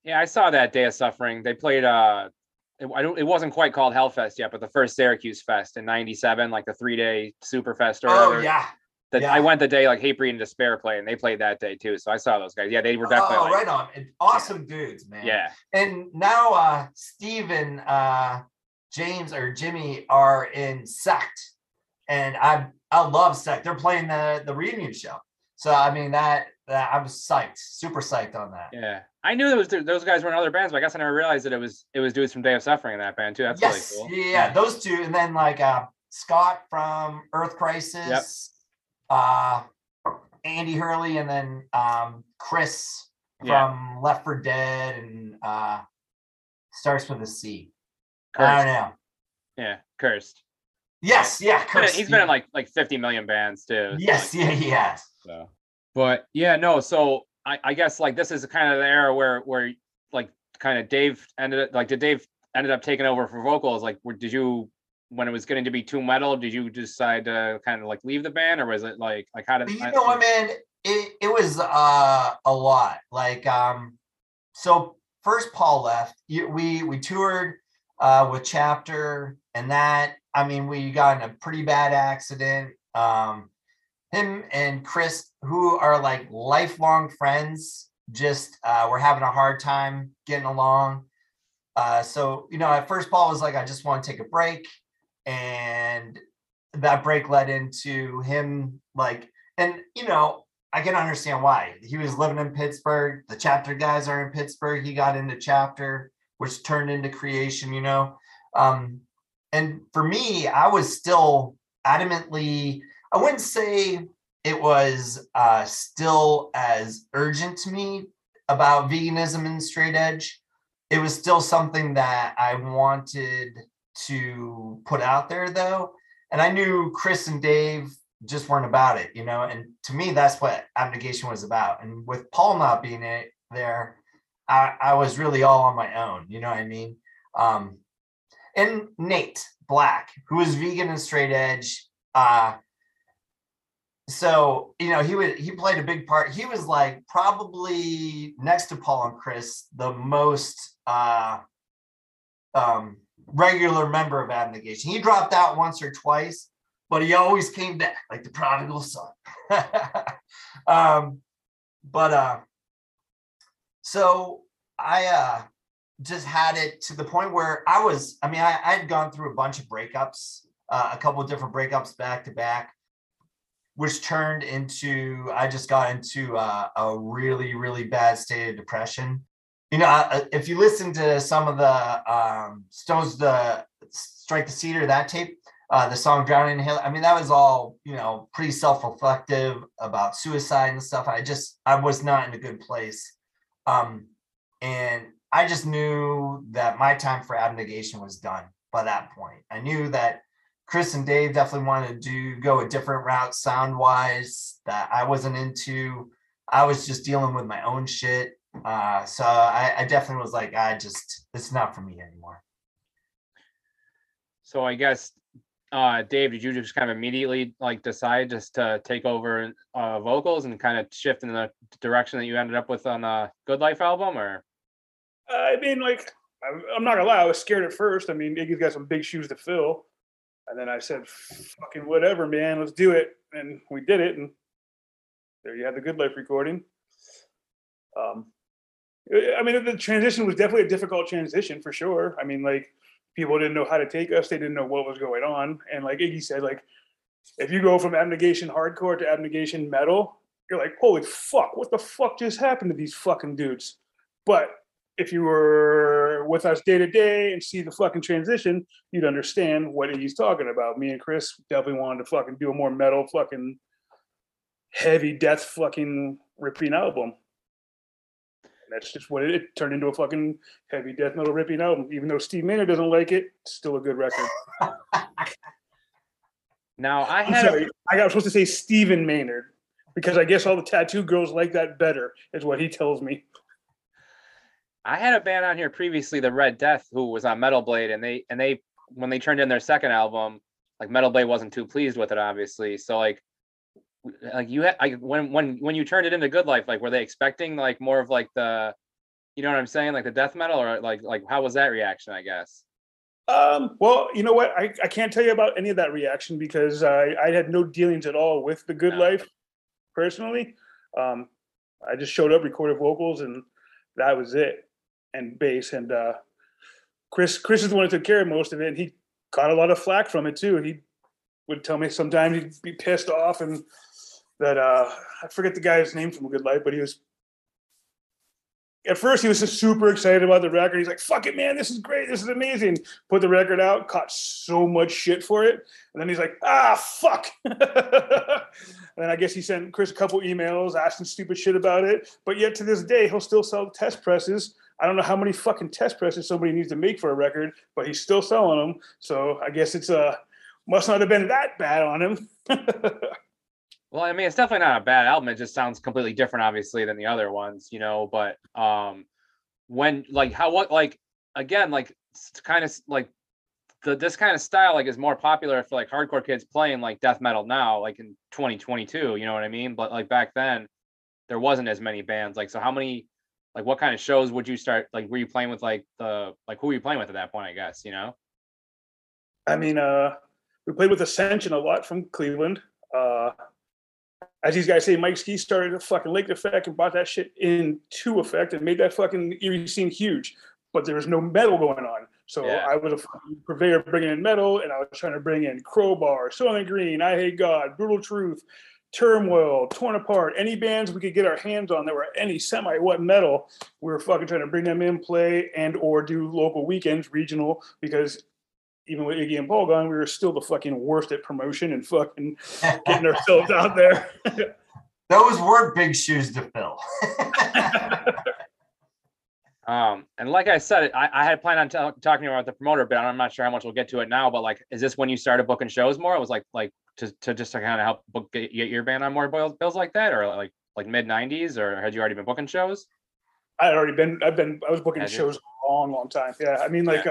Yeah, I saw that Day of Suffering. They played, it wasn't quite called Hellfest yet, but the first Syracuse Fest in 97, the 3-day Superfest or whatever. Oh, yeah. I went the day Hatebreed and Despair played, and they played that day too. So I saw those guys. Yeah, they were definitely right on. And awesome dudes, man. Yeah. And now Steve and James or Jimmy are in Sect, and I love Sect. They're playing the reunion show. So I mean that I'm psyched, super psyched on that. Yeah, I knew those guys were in other bands, but I guess I never realized that it was dudes from Day of Suffering in that band too. That's really cool. Yeah, those two, and then Scott from Earth Crisis. Yep. Andy Hurley, and then Chris from Left 4 Dead, and starts with a C. Cursed. I don't know. Yeah, Cursed. Yes, yeah, Cursed. He's been in 50 million bands too. Yes, he has. So, but yeah, no. So I guess this is kind of the era where kind of Dave ended up taking over for vocals. Did you? When it was getting to be too metal, did you decide to kind of leave the band, or was it how did you know what, man? It was a lot. Like, so first Paul left. We toured with Chapter, and that, I mean, we got in a pretty bad accident. Him and Chris, who are like lifelong friends, just were having a hard time getting along. So, you know, at first Paul was like, I just want to take a break. And that break led into him like, and, you know, I can understand why. He was living in Pittsburgh. The Chapter guys are in Pittsburgh. He got into Chapter, which turned into Creation, you know. And for me, I was still adamantly, I wouldn't say it was still as urgent to me about veganism and straight edge. It was still something that I wanted to put out there, though. And I knew Chris and Dave just weren't about it, you know. And to me, that's what Abnegation was about. And with Paul not being there, I was really all on my own, you know what I mean? And Nate Black, who is vegan and straight edge, so, you know, he played a big part. He was like probably next to Paul and Chris, the most regular member of Abnegation. He dropped out once or twice, but he always came back like the prodigal son. So I just had it to the point where I had gone through a bunch of breakups, a couple of different breakups back to back, which turned into, I just got into a really, really bad state of depression. You know, if you listen to some of the Stones, the Strike the Cedar, that tape, the song Drowning in Hell, I mean, that was all, you know, pretty self-reflective about suicide and stuff. I was not in a good place. And I just knew that my time for Abnegation was done by that point. I knew that Chris and Dave definitely wanted to go a different route sound wise that I wasn't into. I was just dealing with my own shit. So I definitely was like, it's not for me anymore. So I guess, Dave, did you just kind of immediately like decide just to take over vocals and kind of shift in the direction that you ended up with on the Good Life album? Or I mean, like, I'm not gonna lie, I was scared at first. I mean, Iggy's got some big shoes to fill. And then I said, fucking whatever, man, let's do it. And we did it. And there you have the Good Life recording. I mean, the transition was definitely a difficult transition for sure. I mean, like, people didn't know how to take us. They didn't know what was going on. And like Iggy said, like, if you go from Abnegation hardcore to Abnegation metal, you're like, holy fuck, what the fuck just happened to these fucking dudes? But if you were with us day to day and see the fucking transition, you'd understand what he's talking about. Me and Chris definitely wanted to fucking do a more metal fucking heavy death fucking ripping album. And that's just what it turned into, a fucking heavy death metal ripping album. Even though Steve Maynard doesn't like it, it's still a good record. Now I was supposed to say Steven Maynard, because I guess all the tattoo girls like that better, is what he tells me. I had a band on here previously, the Red Death, who was on Metal Blade, and they when they turned in their second album, like Metal Blade wasn't too pleased with it, obviously. So like you had, like, when you turned it into Good Life, like, were they expecting like more of like the, you know what I'm saying, like the death metal, or like how was that reaction? I guess. Well, you know what, I can't tell you about any of that reaction because I had no dealings at all with the Good Life personally. I just showed up, recorded vocals, and that was it. And bass, and Chris is the one who took care of most of it, and he got a lot of flack from it too. He would tell me sometimes he'd be pissed off, and that I forget the guy's name from Good Life, but he was, at first he was just super excited about the record. He's like, fuck it, man, this is great, this is amazing. Put the record out, caught so much shit for it, and then he's like, ah, fuck. And then I guess he sent Chris a couple emails asking stupid shit about it, but yet to this day he'll still sell test presses. I don't know how many fucking test presses somebody needs to make for a record, but he's still selling them. So I guess it's must not have been that bad on him. Well, I mean, it's definitely not a bad album. It just sounds completely different, obviously, than the other ones, you know. But this kind of style like is more popular for like hardcore kids playing like death metal now, like in 2022. You know what I mean? But like back then, there wasn't as many bands. Like, so how many, like, what kind of shows would you start, like, were you playing with, like, the, like, who were you playing with at that point, I guess, you know? I mean, we played with Ascension a lot from Cleveland. As these guys say, Mike Ski started a fucking Lake Effect and brought that shit into effect and made that fucking Erie scene huge. But there was no metal going on. So yeah. I was a fucking purveyor bringing in metal, and I was trying to bring in Crowbar, Soylent Green, I Hate God, Brutal Truth, Turmoil, Torn Apart, any bands we could get our hands on that were any semi-what metal. We were fucking trying to bring them in, play, and or do local weekends, regional, because even with Iggy and Paul gone, we were still the fucking worst at promotion and fucking getting ourselves out there. Those were big shoes to fill. And like I said, I had planned on talking about the promoter, but I'm not sure how much we'll get to it now. But like, is this when you started booking shows more? It was like to just to kind of help book, get your band on more bills like that, or like mid '90s, or had you already been booking shows? I was booking shows a long time. Yeah, I mean, like.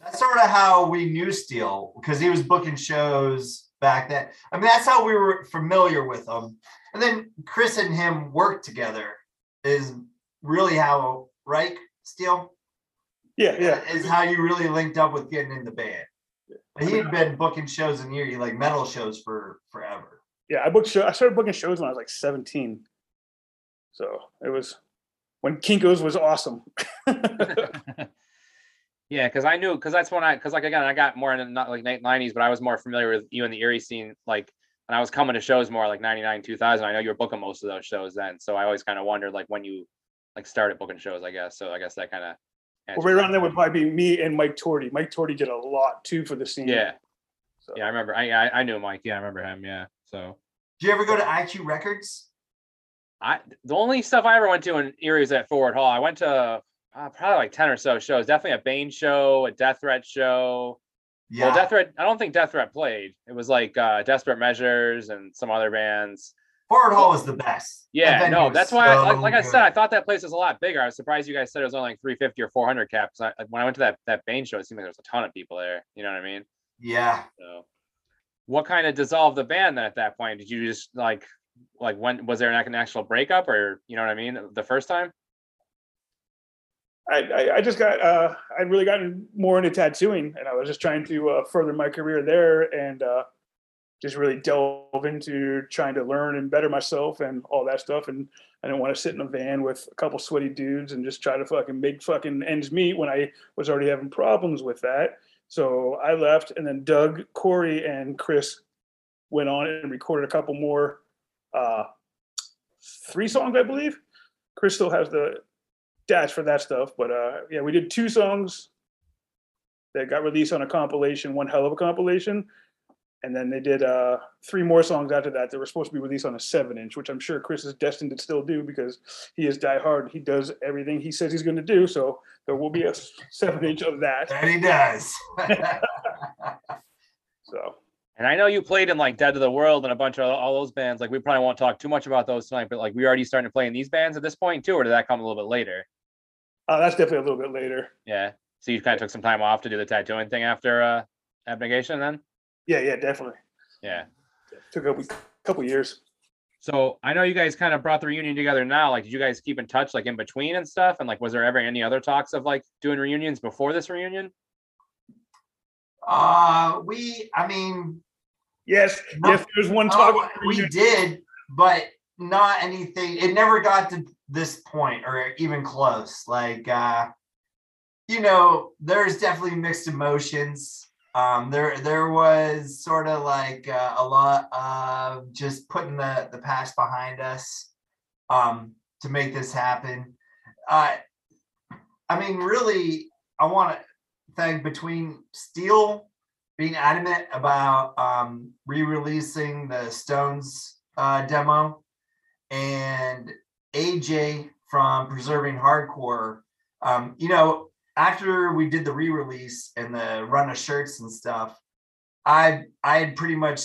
That's sort of how we knew Steele, because he was booking shows back then. I mean, that's how we were familiar with him. And then Chris and him worked together is really how, right, Steele? Yeah. Is how you really linked up with getting in the band. But he had been booking shows in Erie, like metal shows for forever. Yeah, I started booking shows when I was like 17. So it was when Kinko's was awesome. Yeah, because that's when I got more into not like late 90s, but I was more familiar with you in the Erie scene, like, and I was coming to shows more like 99, 2000. I know you were booking most of those shows then. So I always kind of wondered like when you like started booking shows, I guess. So I guess that kind of. Well, right around there would probably be me and Mike Torty. Mike Torty did a lot too for the scene. Yeah. So. Yeah, I remember. I knew Mike. Yeah, I remember him. Yeah. So. Do you ever go to IQ Records? The only stuff I ever went to in Erie was at Ford Hall. I went to. Probably like 10 or so shows. Definitely a Bane show, a Death Threat show. Yeah. Well, Death Threat, I don't think Death Threat played. It was like Desperate Measures and some other bands. Ford Hall was the best. Yeah, no, that's why, so like I said, I thought that place was a lot bigger. I was surprised you guys said it was only like 350 or 400 caps. When I went to that Bane show, it seemed like there was a ton of people there. You know what I mean? Yeah. So, what kind of dissolved the band then at that point? Did you just like when was there an actual breakup or, you know what I mean, the first time? I just got, I'd really gotten more into tattooing, and I was just trying to further my career there and just really delve into trying to learn and better myself and all that stuff. And I didn't want to sit in a van with a couple sweaty dudes and just try to fucking make fucking ends meet when I was already having problems with that. So I left, and then Doug, Corey, and Chris went on and recorded a couple more, 3 songs, I believe. Chris still has the dash for that stuff, but yeah, we did 2 songs that got released on a compilation, one hell of a compilation, and then they did 3 more songs after that that were supposed to be released on a 7-inch, which I'm sure Chris is destined to still do because he is diehard. He does everything he says he's going to do, so there will be a 7-inch of that. And he does. So. And I know you played in like Dead to the World and a bunch of all those bands. Like we probably won't talk too much about those tonight, but like we already starting to play in these bands at this point too, or did that come a little bit later? That's definitely a little bit later. Yeah. So you kind of took some time off to do the tattooing thing after Abnegation then? Yeah, definitely. Yeah. Took a couple years. So I know you guys kind of brought the reunion together now. Like, did you guys keep in touch like in between and stuff? And like, was there ever any other talks of like doing reunions before this reunion? Yes, there's one talk. We did, but not anything. It never got to this point or even close. Like, you know, there's definitely mixed emotions. There was sort of like a lot of just putting the past behind us to make this happen. I mean, really, I want to thank between Steele being adamant about re-releasing the Stones demo and AJ from Preserving Hardcore. You know, after we did the re-release and the run of shirts and stuff, I had pretty much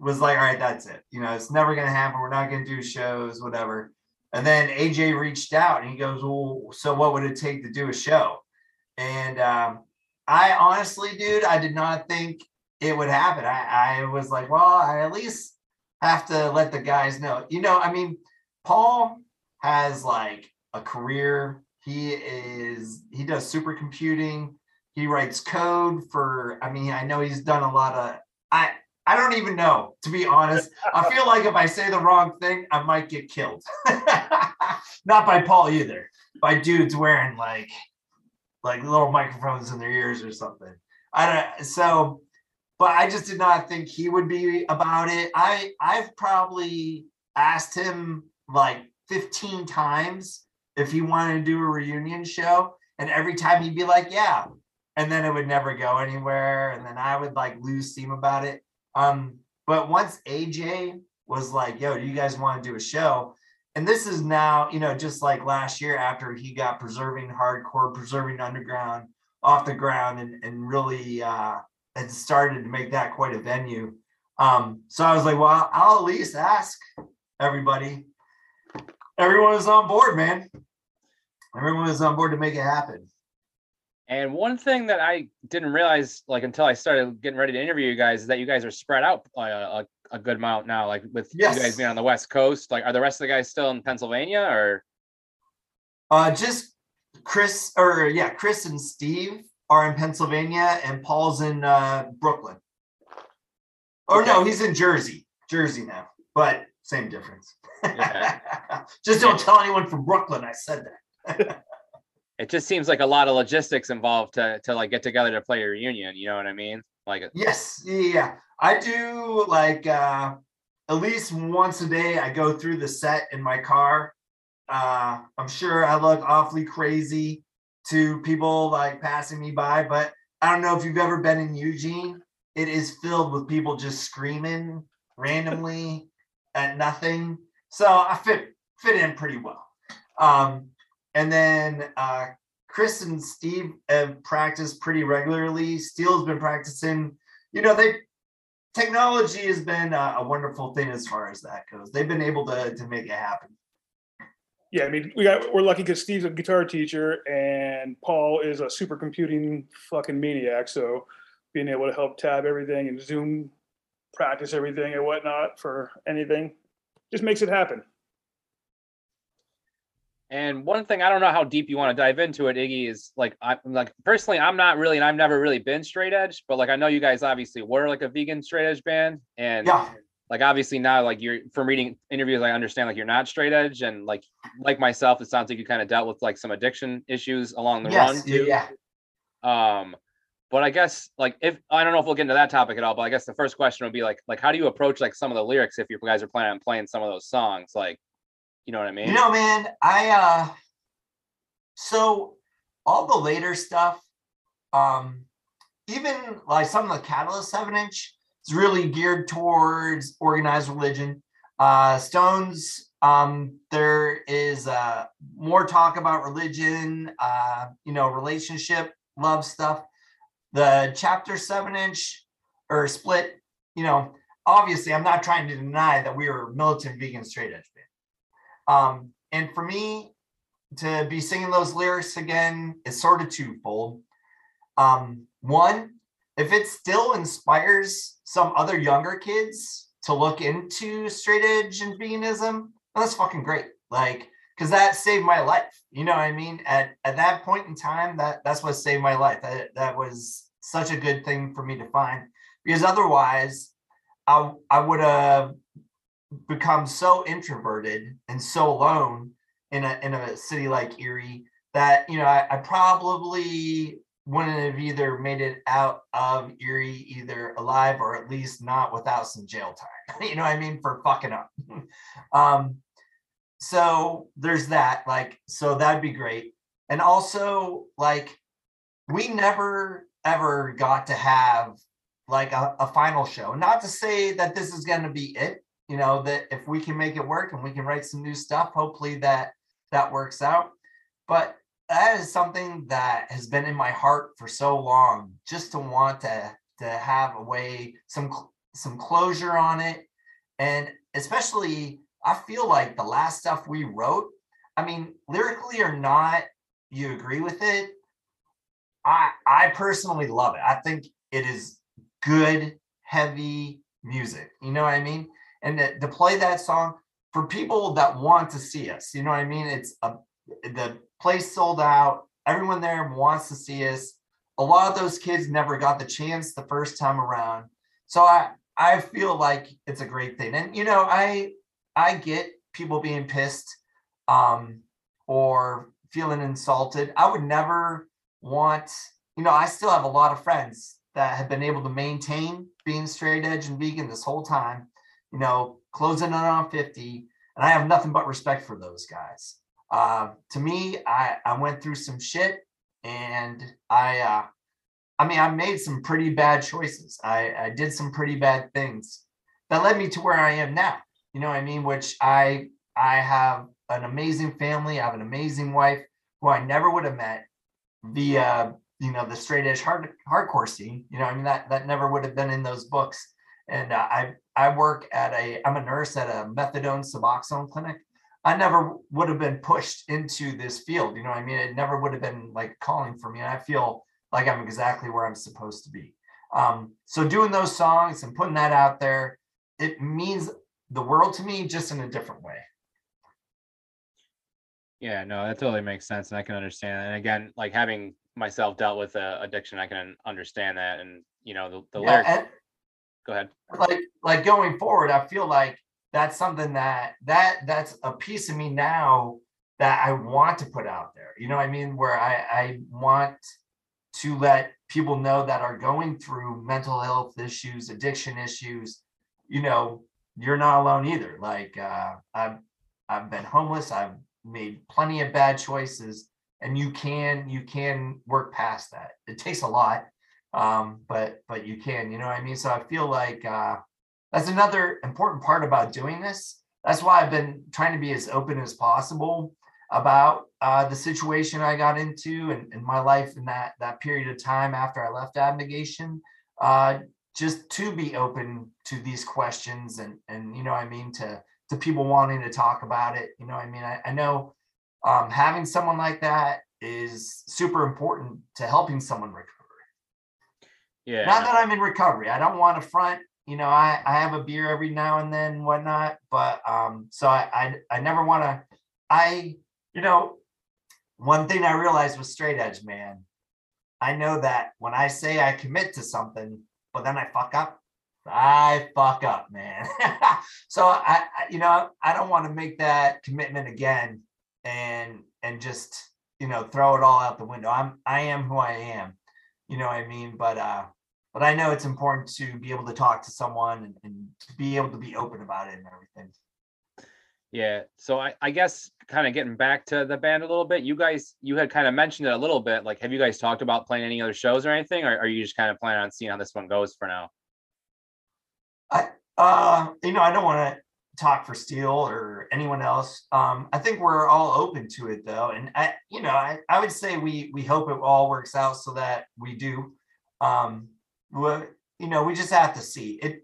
was like, all right, that's it. You know, it's never going to happen. We're not going to do shows, whatever. And then AJ reached out and he goes, well, so what would it take to do a show? And I honestly, dude, I did not think it would happen. I was like, well, I at least have to let the guys know. You know, I mean, Paul has like a career. He does supercomputing. He writes code for, I mean, I know he's done a lot of, I don't even know, to be honest. I feel like if I say the wrong thing, I might get killed. Not by Paul either, by dudes wearing like little microphones in their ears or something. I don't, so, but I just did not think he would be about it. I've probably asked him like 15 times if he wanted to do a reunion show. And every time he'd be like, yeah. And then it would never go anywhere. And then I would like lose steam about it. But once AJ was like, yo, do you guys want to do a show? And this is now, you know, just like last year after he got Preserving Hardcore, Preserving Underground off the ground and really had started to make that quite a venue. So I was like, well, I'll at least ask everybody. Everyone is on board, man. Everyone is on board to make it happen. And one thing that I didn't realize, like until I started getting ready to interview you guys, is that you guys are spread out a good amount now. Like with you guys being on the West Coast, like are the rest of the guys still in Pennsylvania or? Just Chris, or yeah, Chris and Steve are in Pennsylvania, and Paul's in Brooklyn. No, he's in Jersey now, but same difference. Yeah. Just don't tell anyone from Brooklyn I said that. It just seems like a lot of logistics involved to like get together to play a reunion. You know what I mean? Like yes, yeah. I do like at least once a day. I go through the set in my car. I'm sure I look awfully crazy to people like passing me by, but I don't know if you've ever been in Eugene. It is filled with people just screaming randomly at nothing. So I fit in pretty well. And then Chris and Steve have practiced pretty regularly. Steele's been practicing. You know, technology has been a wonderful thing as far as that goes. They've been able to make it happen. Yeah, I mean, we're lucky because Steve's a guitar teacher and Paul is a supercomputing fucking maniac. So being able to help tab everything and Zoom practice everything and whatnot for anything just makes it happen. And one thing, I don't know how deep you want to dive into it, Iggy, is like, personally, I'm not really, and I've never really been straight edge, but like, I know you guys obviously were like a vegan straight edge band. And like, obviously now, like you're, from reading interviews, I understand like you're not straight edge. And like myself, it sounds like you kind of dealt with like some addiction issues along the run too. Yeah. But I guess like, if, I don't know if we'll get into that topic at all, but I guess the first question would be like, how do you approach like some of the lyrics if you guys are planning on playing some of those songs? Like, you know what I mean? You know, man, so all the later stuff, even like some of the Catalyst 7-inch, it's really geared towards organized religion. Stones, there is more talk about religion, you know, relationship, love stuff. The chapter 7-inch or split, you know, obviously I'm not trying to deny that we were militant vegan straight edge band. And for me to be singing those lyrics again is sort of twofold. One, if it still inspires some other younger kids to look into straight edge and veganism, that's fucking great. Like, because that saved my life. You know what I mean? At that point in time, that's what saved my life. That was such a good thing for me to find, because otherwise I would have become so introverted and so alone in a city like Erie that, you know, I probably wouldn't have either made it out of Erie either alive or at least not without some jail time, you know what I mean, for fucking up. So there's that, like, so that'd be great. And also like, we never ever got to have like a final show. Not to say that this is going to be it. You know, that if we can make it work and we can write some new stuff, hopefully that works out. But that is something that has been in my heart for so long, just to want to have a way, some closure on it. And especially, I feel like the last stuff we wrote, I mean, lyrically or not, you agree with it. I personally love it. I think it is good, heavy music. You know what I mean? And to play that song, for people that want to see us, you know what I mean? It's the place sold out. Everyone there wants to see us. A lot of those kids never got the chance the first time around. So I feel like it's a great thing. And, you know, I get people being pissed or feeling insulted. I would never want, you know, I still have a lot of friends that have been able to maintain being straight edge and vegan this whole time, you know, closing in on 50. And I have nothing but respect for those guys. To me, I went through some shit, and I made some pretty bad choices. I did some pretty bad things that led me to where I am now. You know what I mean? Which I have an amazing family. I have an amazing wife who I never would have met via, you know, the straight edge hardcore scene. You know what I mean? That never would have been in those books. And I work at I'm a nurse at a methadone Suboxone clinic. I never would have been pushed into this field. You know what I mean? It never would have been like calling for me. And I feel like I'm exactly where I'm supposed to be. So doing those songs and putting that out there, it means the world to me, just in a different way. Yeah, no, that totally makes sense. And I can understand. And again, like having myself dealt with addiction, I can understand that. And, you know, the lyrics. And, go ahead. Like going forward, I feel like that's something that's a piece of me now that I want to put out there. You know what I mean? Where I want to let people know that are going through mental health issues, addiction issues, you know, you're not alone either. Like I've been homeless. I've made plenty of bad choices, and you can work past that. It takes a lot. But you can, you know what I mean? So I feel like, that's another important part about doing this. That's why I've been trying to be as open as possible about the situation I got into and my life in that period of time after I left Abnegation, just to be open to these questions and you know what I mean, to people wanting to talk about it. You know what I mean? I know having someone like that is super important to helping someone recover. Yeah. Not that I'm in recovery. I don't want to front. You know, I have a beer every now and then and whatnot, but so I never want to, you know, one thing I realized was straight edge, man. I know that when I say I commit to something, but then I fuck up, man. So you know, I don't want to make that commitment again and just, you know, throw it all out the window. I am who I am, you know what I mean? But I know it's important to be able to talk to someone and to be able to be open about it and everything. Yeah. So I guess kind of getting back to the band a little bit, you had kind of mentioned it a little bit. Like, have you guys talked about playing any other shows or anything? Or are you just kind of planning on seeing how this one goes for now? You know, I don't want to talk for Steele or anyone else. I think we're all open to it though. And I would say we hope it all works out so that we do. Well, you know, we just have to see it.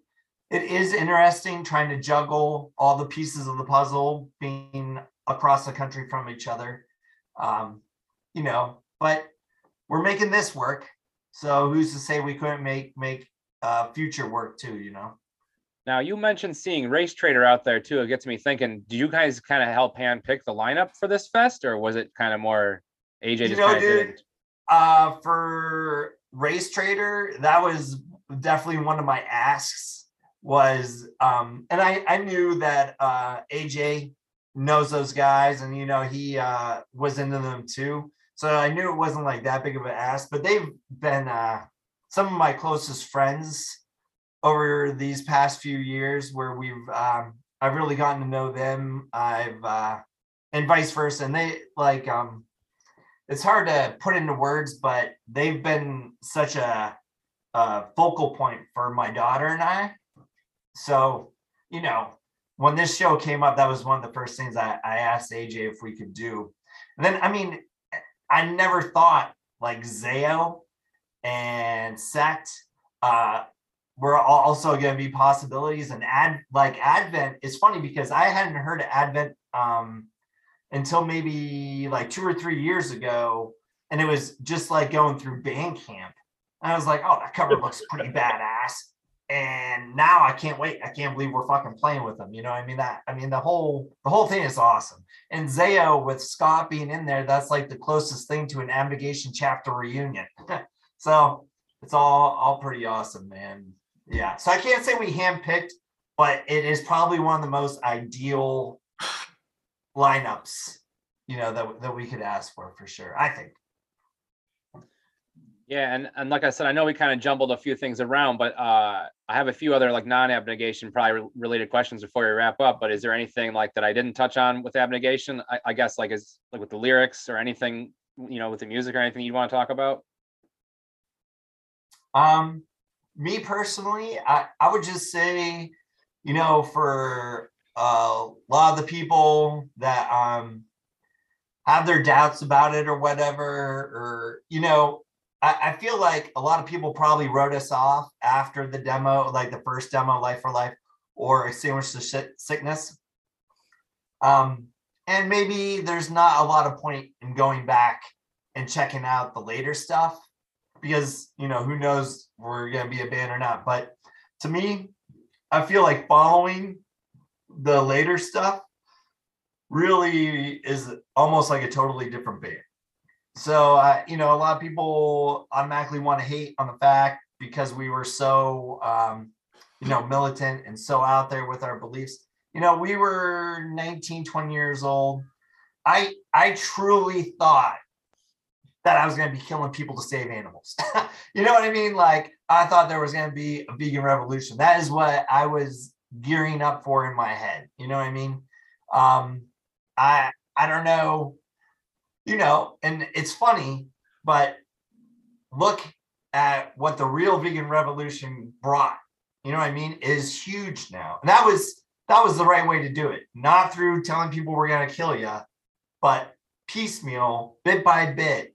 It is interesting trying to juggle all the pieces of the puzzle being across the country from each other, you know, but we're making this work. So who's to say we couldn't make future work too, you know? Now you mentioned seeing Race Trader out there too. It gets me thinking, do you guys kind of help hand pick the lineup for this fest, or was it kind of more AJ? You know, dude, for Race Trader, that was definitely one of my asks was, and I knew that AJ knows those guys, and you know he was into them too, so I knew it wasn't like that big of an ask. But they've been some of my closest friends over these past few years, where we've I've really gotten to know them. I've and vice versa, and they like it's hard to put into words, but they've been such a focal point for my daughter and I. So, you know, when this show came up, that was one of the first things I asked AJ if we could do. And then, I mean, I never thought like Zayo and Sect were also going to be possibilities. And Advent, it's funny because I hadn't heard of Advent until maybe like 2 or 3 years ago. And it was just like going through Bandcamp. And I was like, oh, that cover looks pretty badass. And now I can't wait. I can't believe we're fucking playing with them. You know what I mean? The whole thing is awesome. And Zayo with Scott being in there, that's like the closest thing to an Abnegation chapter reunion. So it's all pretty awesome, man. Yeah. So I can't say we handpicked, but it is probably one of the most ideal lineups, you know, that we could ask for sure, I think. Yeah, and like I said, I know we kind of jumbled a few things around, but I have a few other like non-Abnegation probably related questions before we wrap up. But is there anything like that I didn't touch on with Abnegation? I guess like is like with the lyrics or anything, you know, with the music or anything you want to talk about? Me personally, I would just say, you know, for a lot of the people that have their doubts about it or whatever, or you know. I feel like a lot of people probably wrote us off after the demo, like the first demo, Life for Life or Extinguish the Sickness. And maybe there's not a lot of point in going back and checking out the later stuff because, you know, who knows we're going to be a band or not. But to me, I feel like following the later stuff really is almost like a totally different band. So, you know, a lot of people automatically want to hate on the fact because we were so, you know, militant and so out there with our beliefs. You know, we were 19, 20 years old. I truly thought that I was going to be killing people to save animals. You know what I mean? Like, I thought there was going to be a vegan revolution. That is what I was gearing up for in my head. You know what I mean? I don't know. You know, and it's funny, but look at what the real vegan revolution brought. You know what I mean? It is huge now. And that was the right way to do it. Not through telling people we're going to kill you, but piecemeal, bit by bit,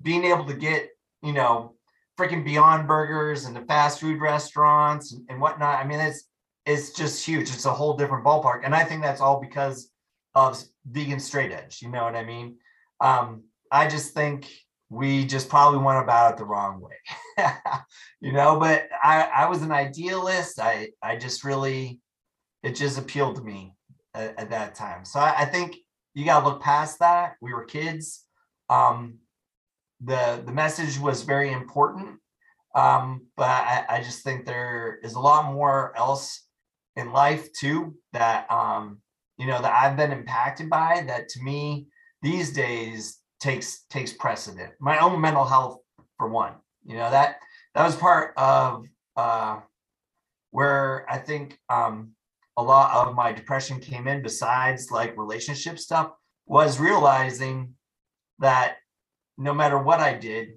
being able to get, you know, freaking Beyond Burgers and the fast food restaurants and whatnot. I mean, it's just huge. It's a whole different ballpark. And I think that's all because of vegan straight edge. You know what I mean? I just think we just probably went about it the wrong way, you know, but I was an idealist. I just really, it just appealed to me at that time. So I think you got to look past that. We were kids. The message was very important. But I just think there is a lot more else in life too, that, you know, that I've been impacted by that to me, these days takes precedent. My own mental health for one, you know, that was part of where I think a lot of my depression came in besides like relationship stuff was realizing that no matter what I did,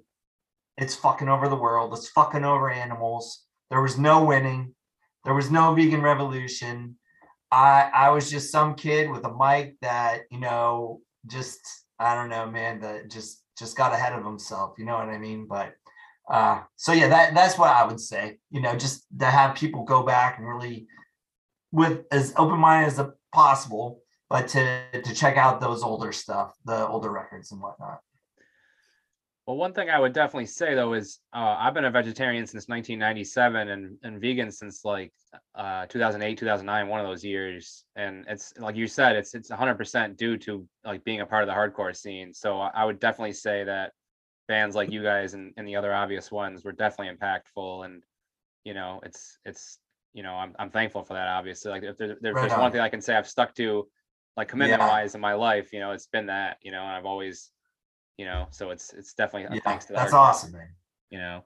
it's fucking over the world. It's fucking over animals. There was no winning. There was no vegan revolution. I was just some kid with a mic that, you know, just, I don't know, man, that just got ahead of himself, you know what I mean? But so yeah, that's what I would say, you know, just to have people go back and really with as open mind as possible, but to check out those older stuff, the older records and whatnot. Well, one thing I would definitely say though is I've been a vegetarian since 1997 and vegan since like 2008, 2009, one of those years. And it's like you said, it's 100% due to like being a part of the hardcore scene. So I would definitely say that bands like you guys and the other obvious ones were definitely impactful. And you know, it's you know, I'm thankful for that. Obviously, like if there's one thing I can say I've stuck to, like commitment wise in my life, you know, it's been that, you know, and I've always. You know, so it's definitely thanks to that. That's awesome, man. You know,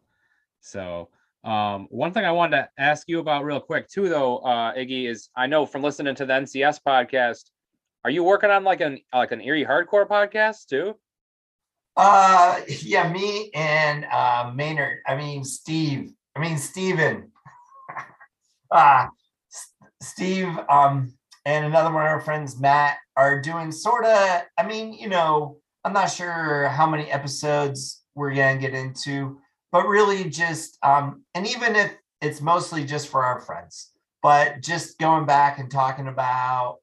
so one thing I wanted to ask you about real quick too, though, Iggy, is I know from listening to the NCS podcast, are you working on like an Erie hardcore podcast too? Yeah, me and Maynard. Steven. Steve and another one of our friends, Matt, are doing sort of. I mean, you know. I'm not sure how many episodes we're going to get into, but really just, and even if it's mostly just for our friends, but just going back and talking about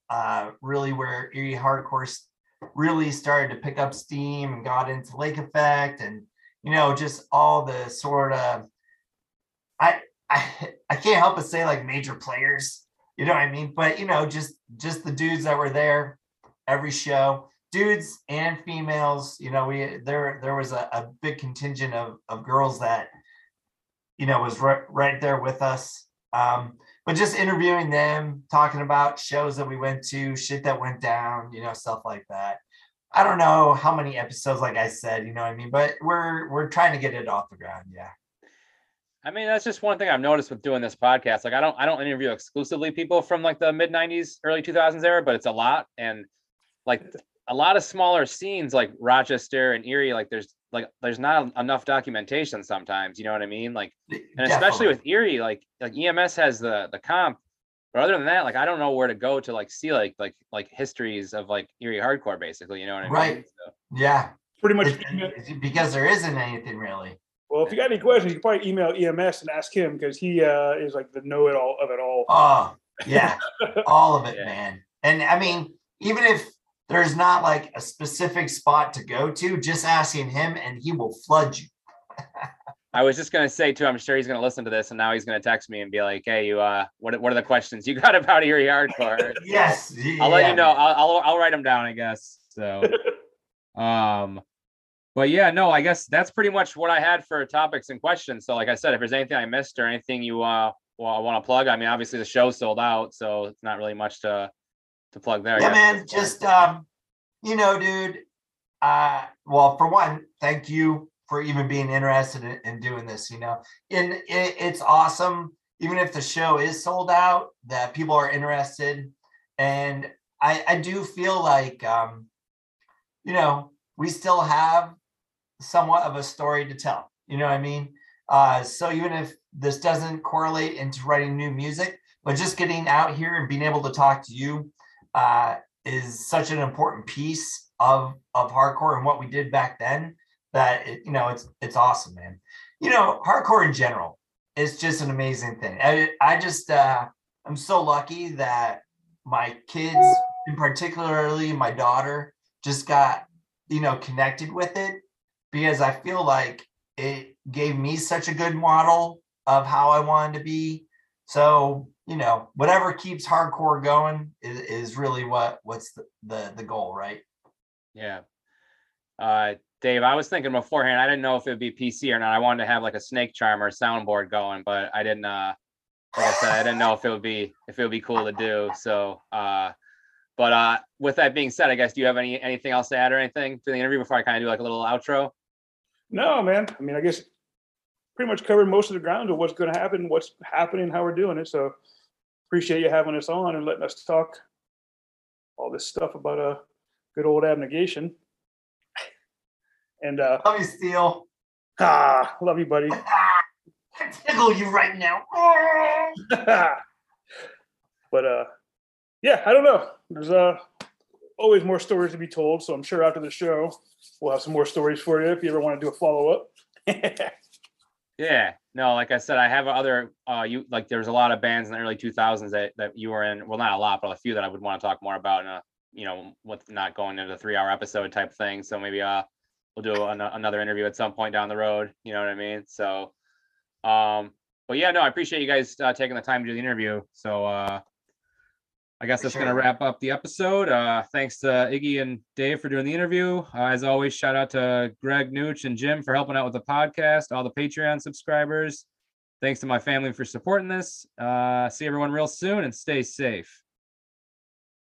really where Erie Hardcore really started to pick up steam and got into Lake Effect and, you know, just all the sort of, I I can't help but say like major players, you know what I mean? But, you know, just the dudes that were there every show, dudes and females, you know, there was a big contingent of girls that, you know, was right there with us. But just interviewing them, talking about shows that we went to, shit that went down, you know, stuff like that. I don't know how many episodes, like I said, you know what I mean? But we're trying to get it off the ground. Yeah. I mean, that's just one thing I've noticed with doing this podcast. Like, I don't interview exclusively people from like the mid 90s, early 2000s era, but it's a lot. And like a lot of smaller scenes like Rochester and Erie, like there's not enough documentation sometimes, you know what I mean? Like, and especially with Erie, like EMS has the comp, but other than that, like, I don't know where to go to like see like histories of like Erie hardcore, basically, you know what I mean? Right. So. Yeah. Pretty much. It's because there isn't anything really. Well, if you got any questions, you can probably email EMS and ask him because he is like the know-it-all of it all. Oh, yeah. All of it, yeah. Man. And I mean, even if there's not like a specific spot to go to, just asking him and he will flood you. I was just going to say too, I'm sure he's going to listen to this and now he's going to text me and be like, hey, you, what are the questions you got about Erie hardcore? Yes. So, yeah. I'll let you know. I'll write them down, I guess. So, but yeah, no, I guess that's pretty much what I had for topics and questions. So like I said, if there's anything I missed or anything you, want to plug, I mean, obviously the show's sold out, so it's not really much to plug there. Yeah, man, just, you know, dude, well, for one, thank you for even being interested in doing this, you know, and it's awesome. Even if the show is sold out, that people are interested. And I do feel like, you know, we still have somewhat of a story to tell, you know what I mean? So even if this doesn't correlate into writing new music, but just getting out here and being able to talk to you, is such an important piece of hardcore and what we did back then that, you know, it's awesome, man. You know, hardcore in general is just an amazing thing. I just, I'm so lucky that my kids, and particularly my daughter, just got, you know, connected with it because I feel like it gave me such a good model of how I wanted to be. So, you know, whatever keeps hardcore going is really what's the goal, right? Yeah. Dave, I was thinking beforehand, I didn't know if it'd be PC or not. I wanted to have like a snake charmer soundboard going, but I didn't, like I said, I didn't know if it would be cool to do. So, but with that being said, I guess, do you have anything else to add or anything to the interview before I kind of do like a little outro? No, man. I mean, I guess pretty much covered most of the ground of what's going to happen, what's happening, how we're doing it. So appreciate you having us on and letting us talk all this stuff about a good old Abnegation. And love you, Steele. Love you, buddy. I tickle you right now. But yeah, I don't know. There's always more stories to be told, so I'm sure after the show we'll have some more stories for you if you ever want to do a follow-up. Yeah, no, like I said, I have other, there's a lot of bands in the early 2000s that you were in, well, not a lot, but a few that I would want to talk more about in a, you know, with not going into the 3-hour episode type thing. So maybe we'll do another interview at some point down the road, you know what I mean? So, but yeah, no, I appreciate you guys taking the time to do the interview. So I guess that's going to wrap up the episode. Thanks to Iggy and Dave for doing the interview. As always, shout out to Greg, Nooch, and Jim for helping out with the podcast, all the Patreon subscribers. Thanks to my family for supporting this. See everyone real soon and stay safe.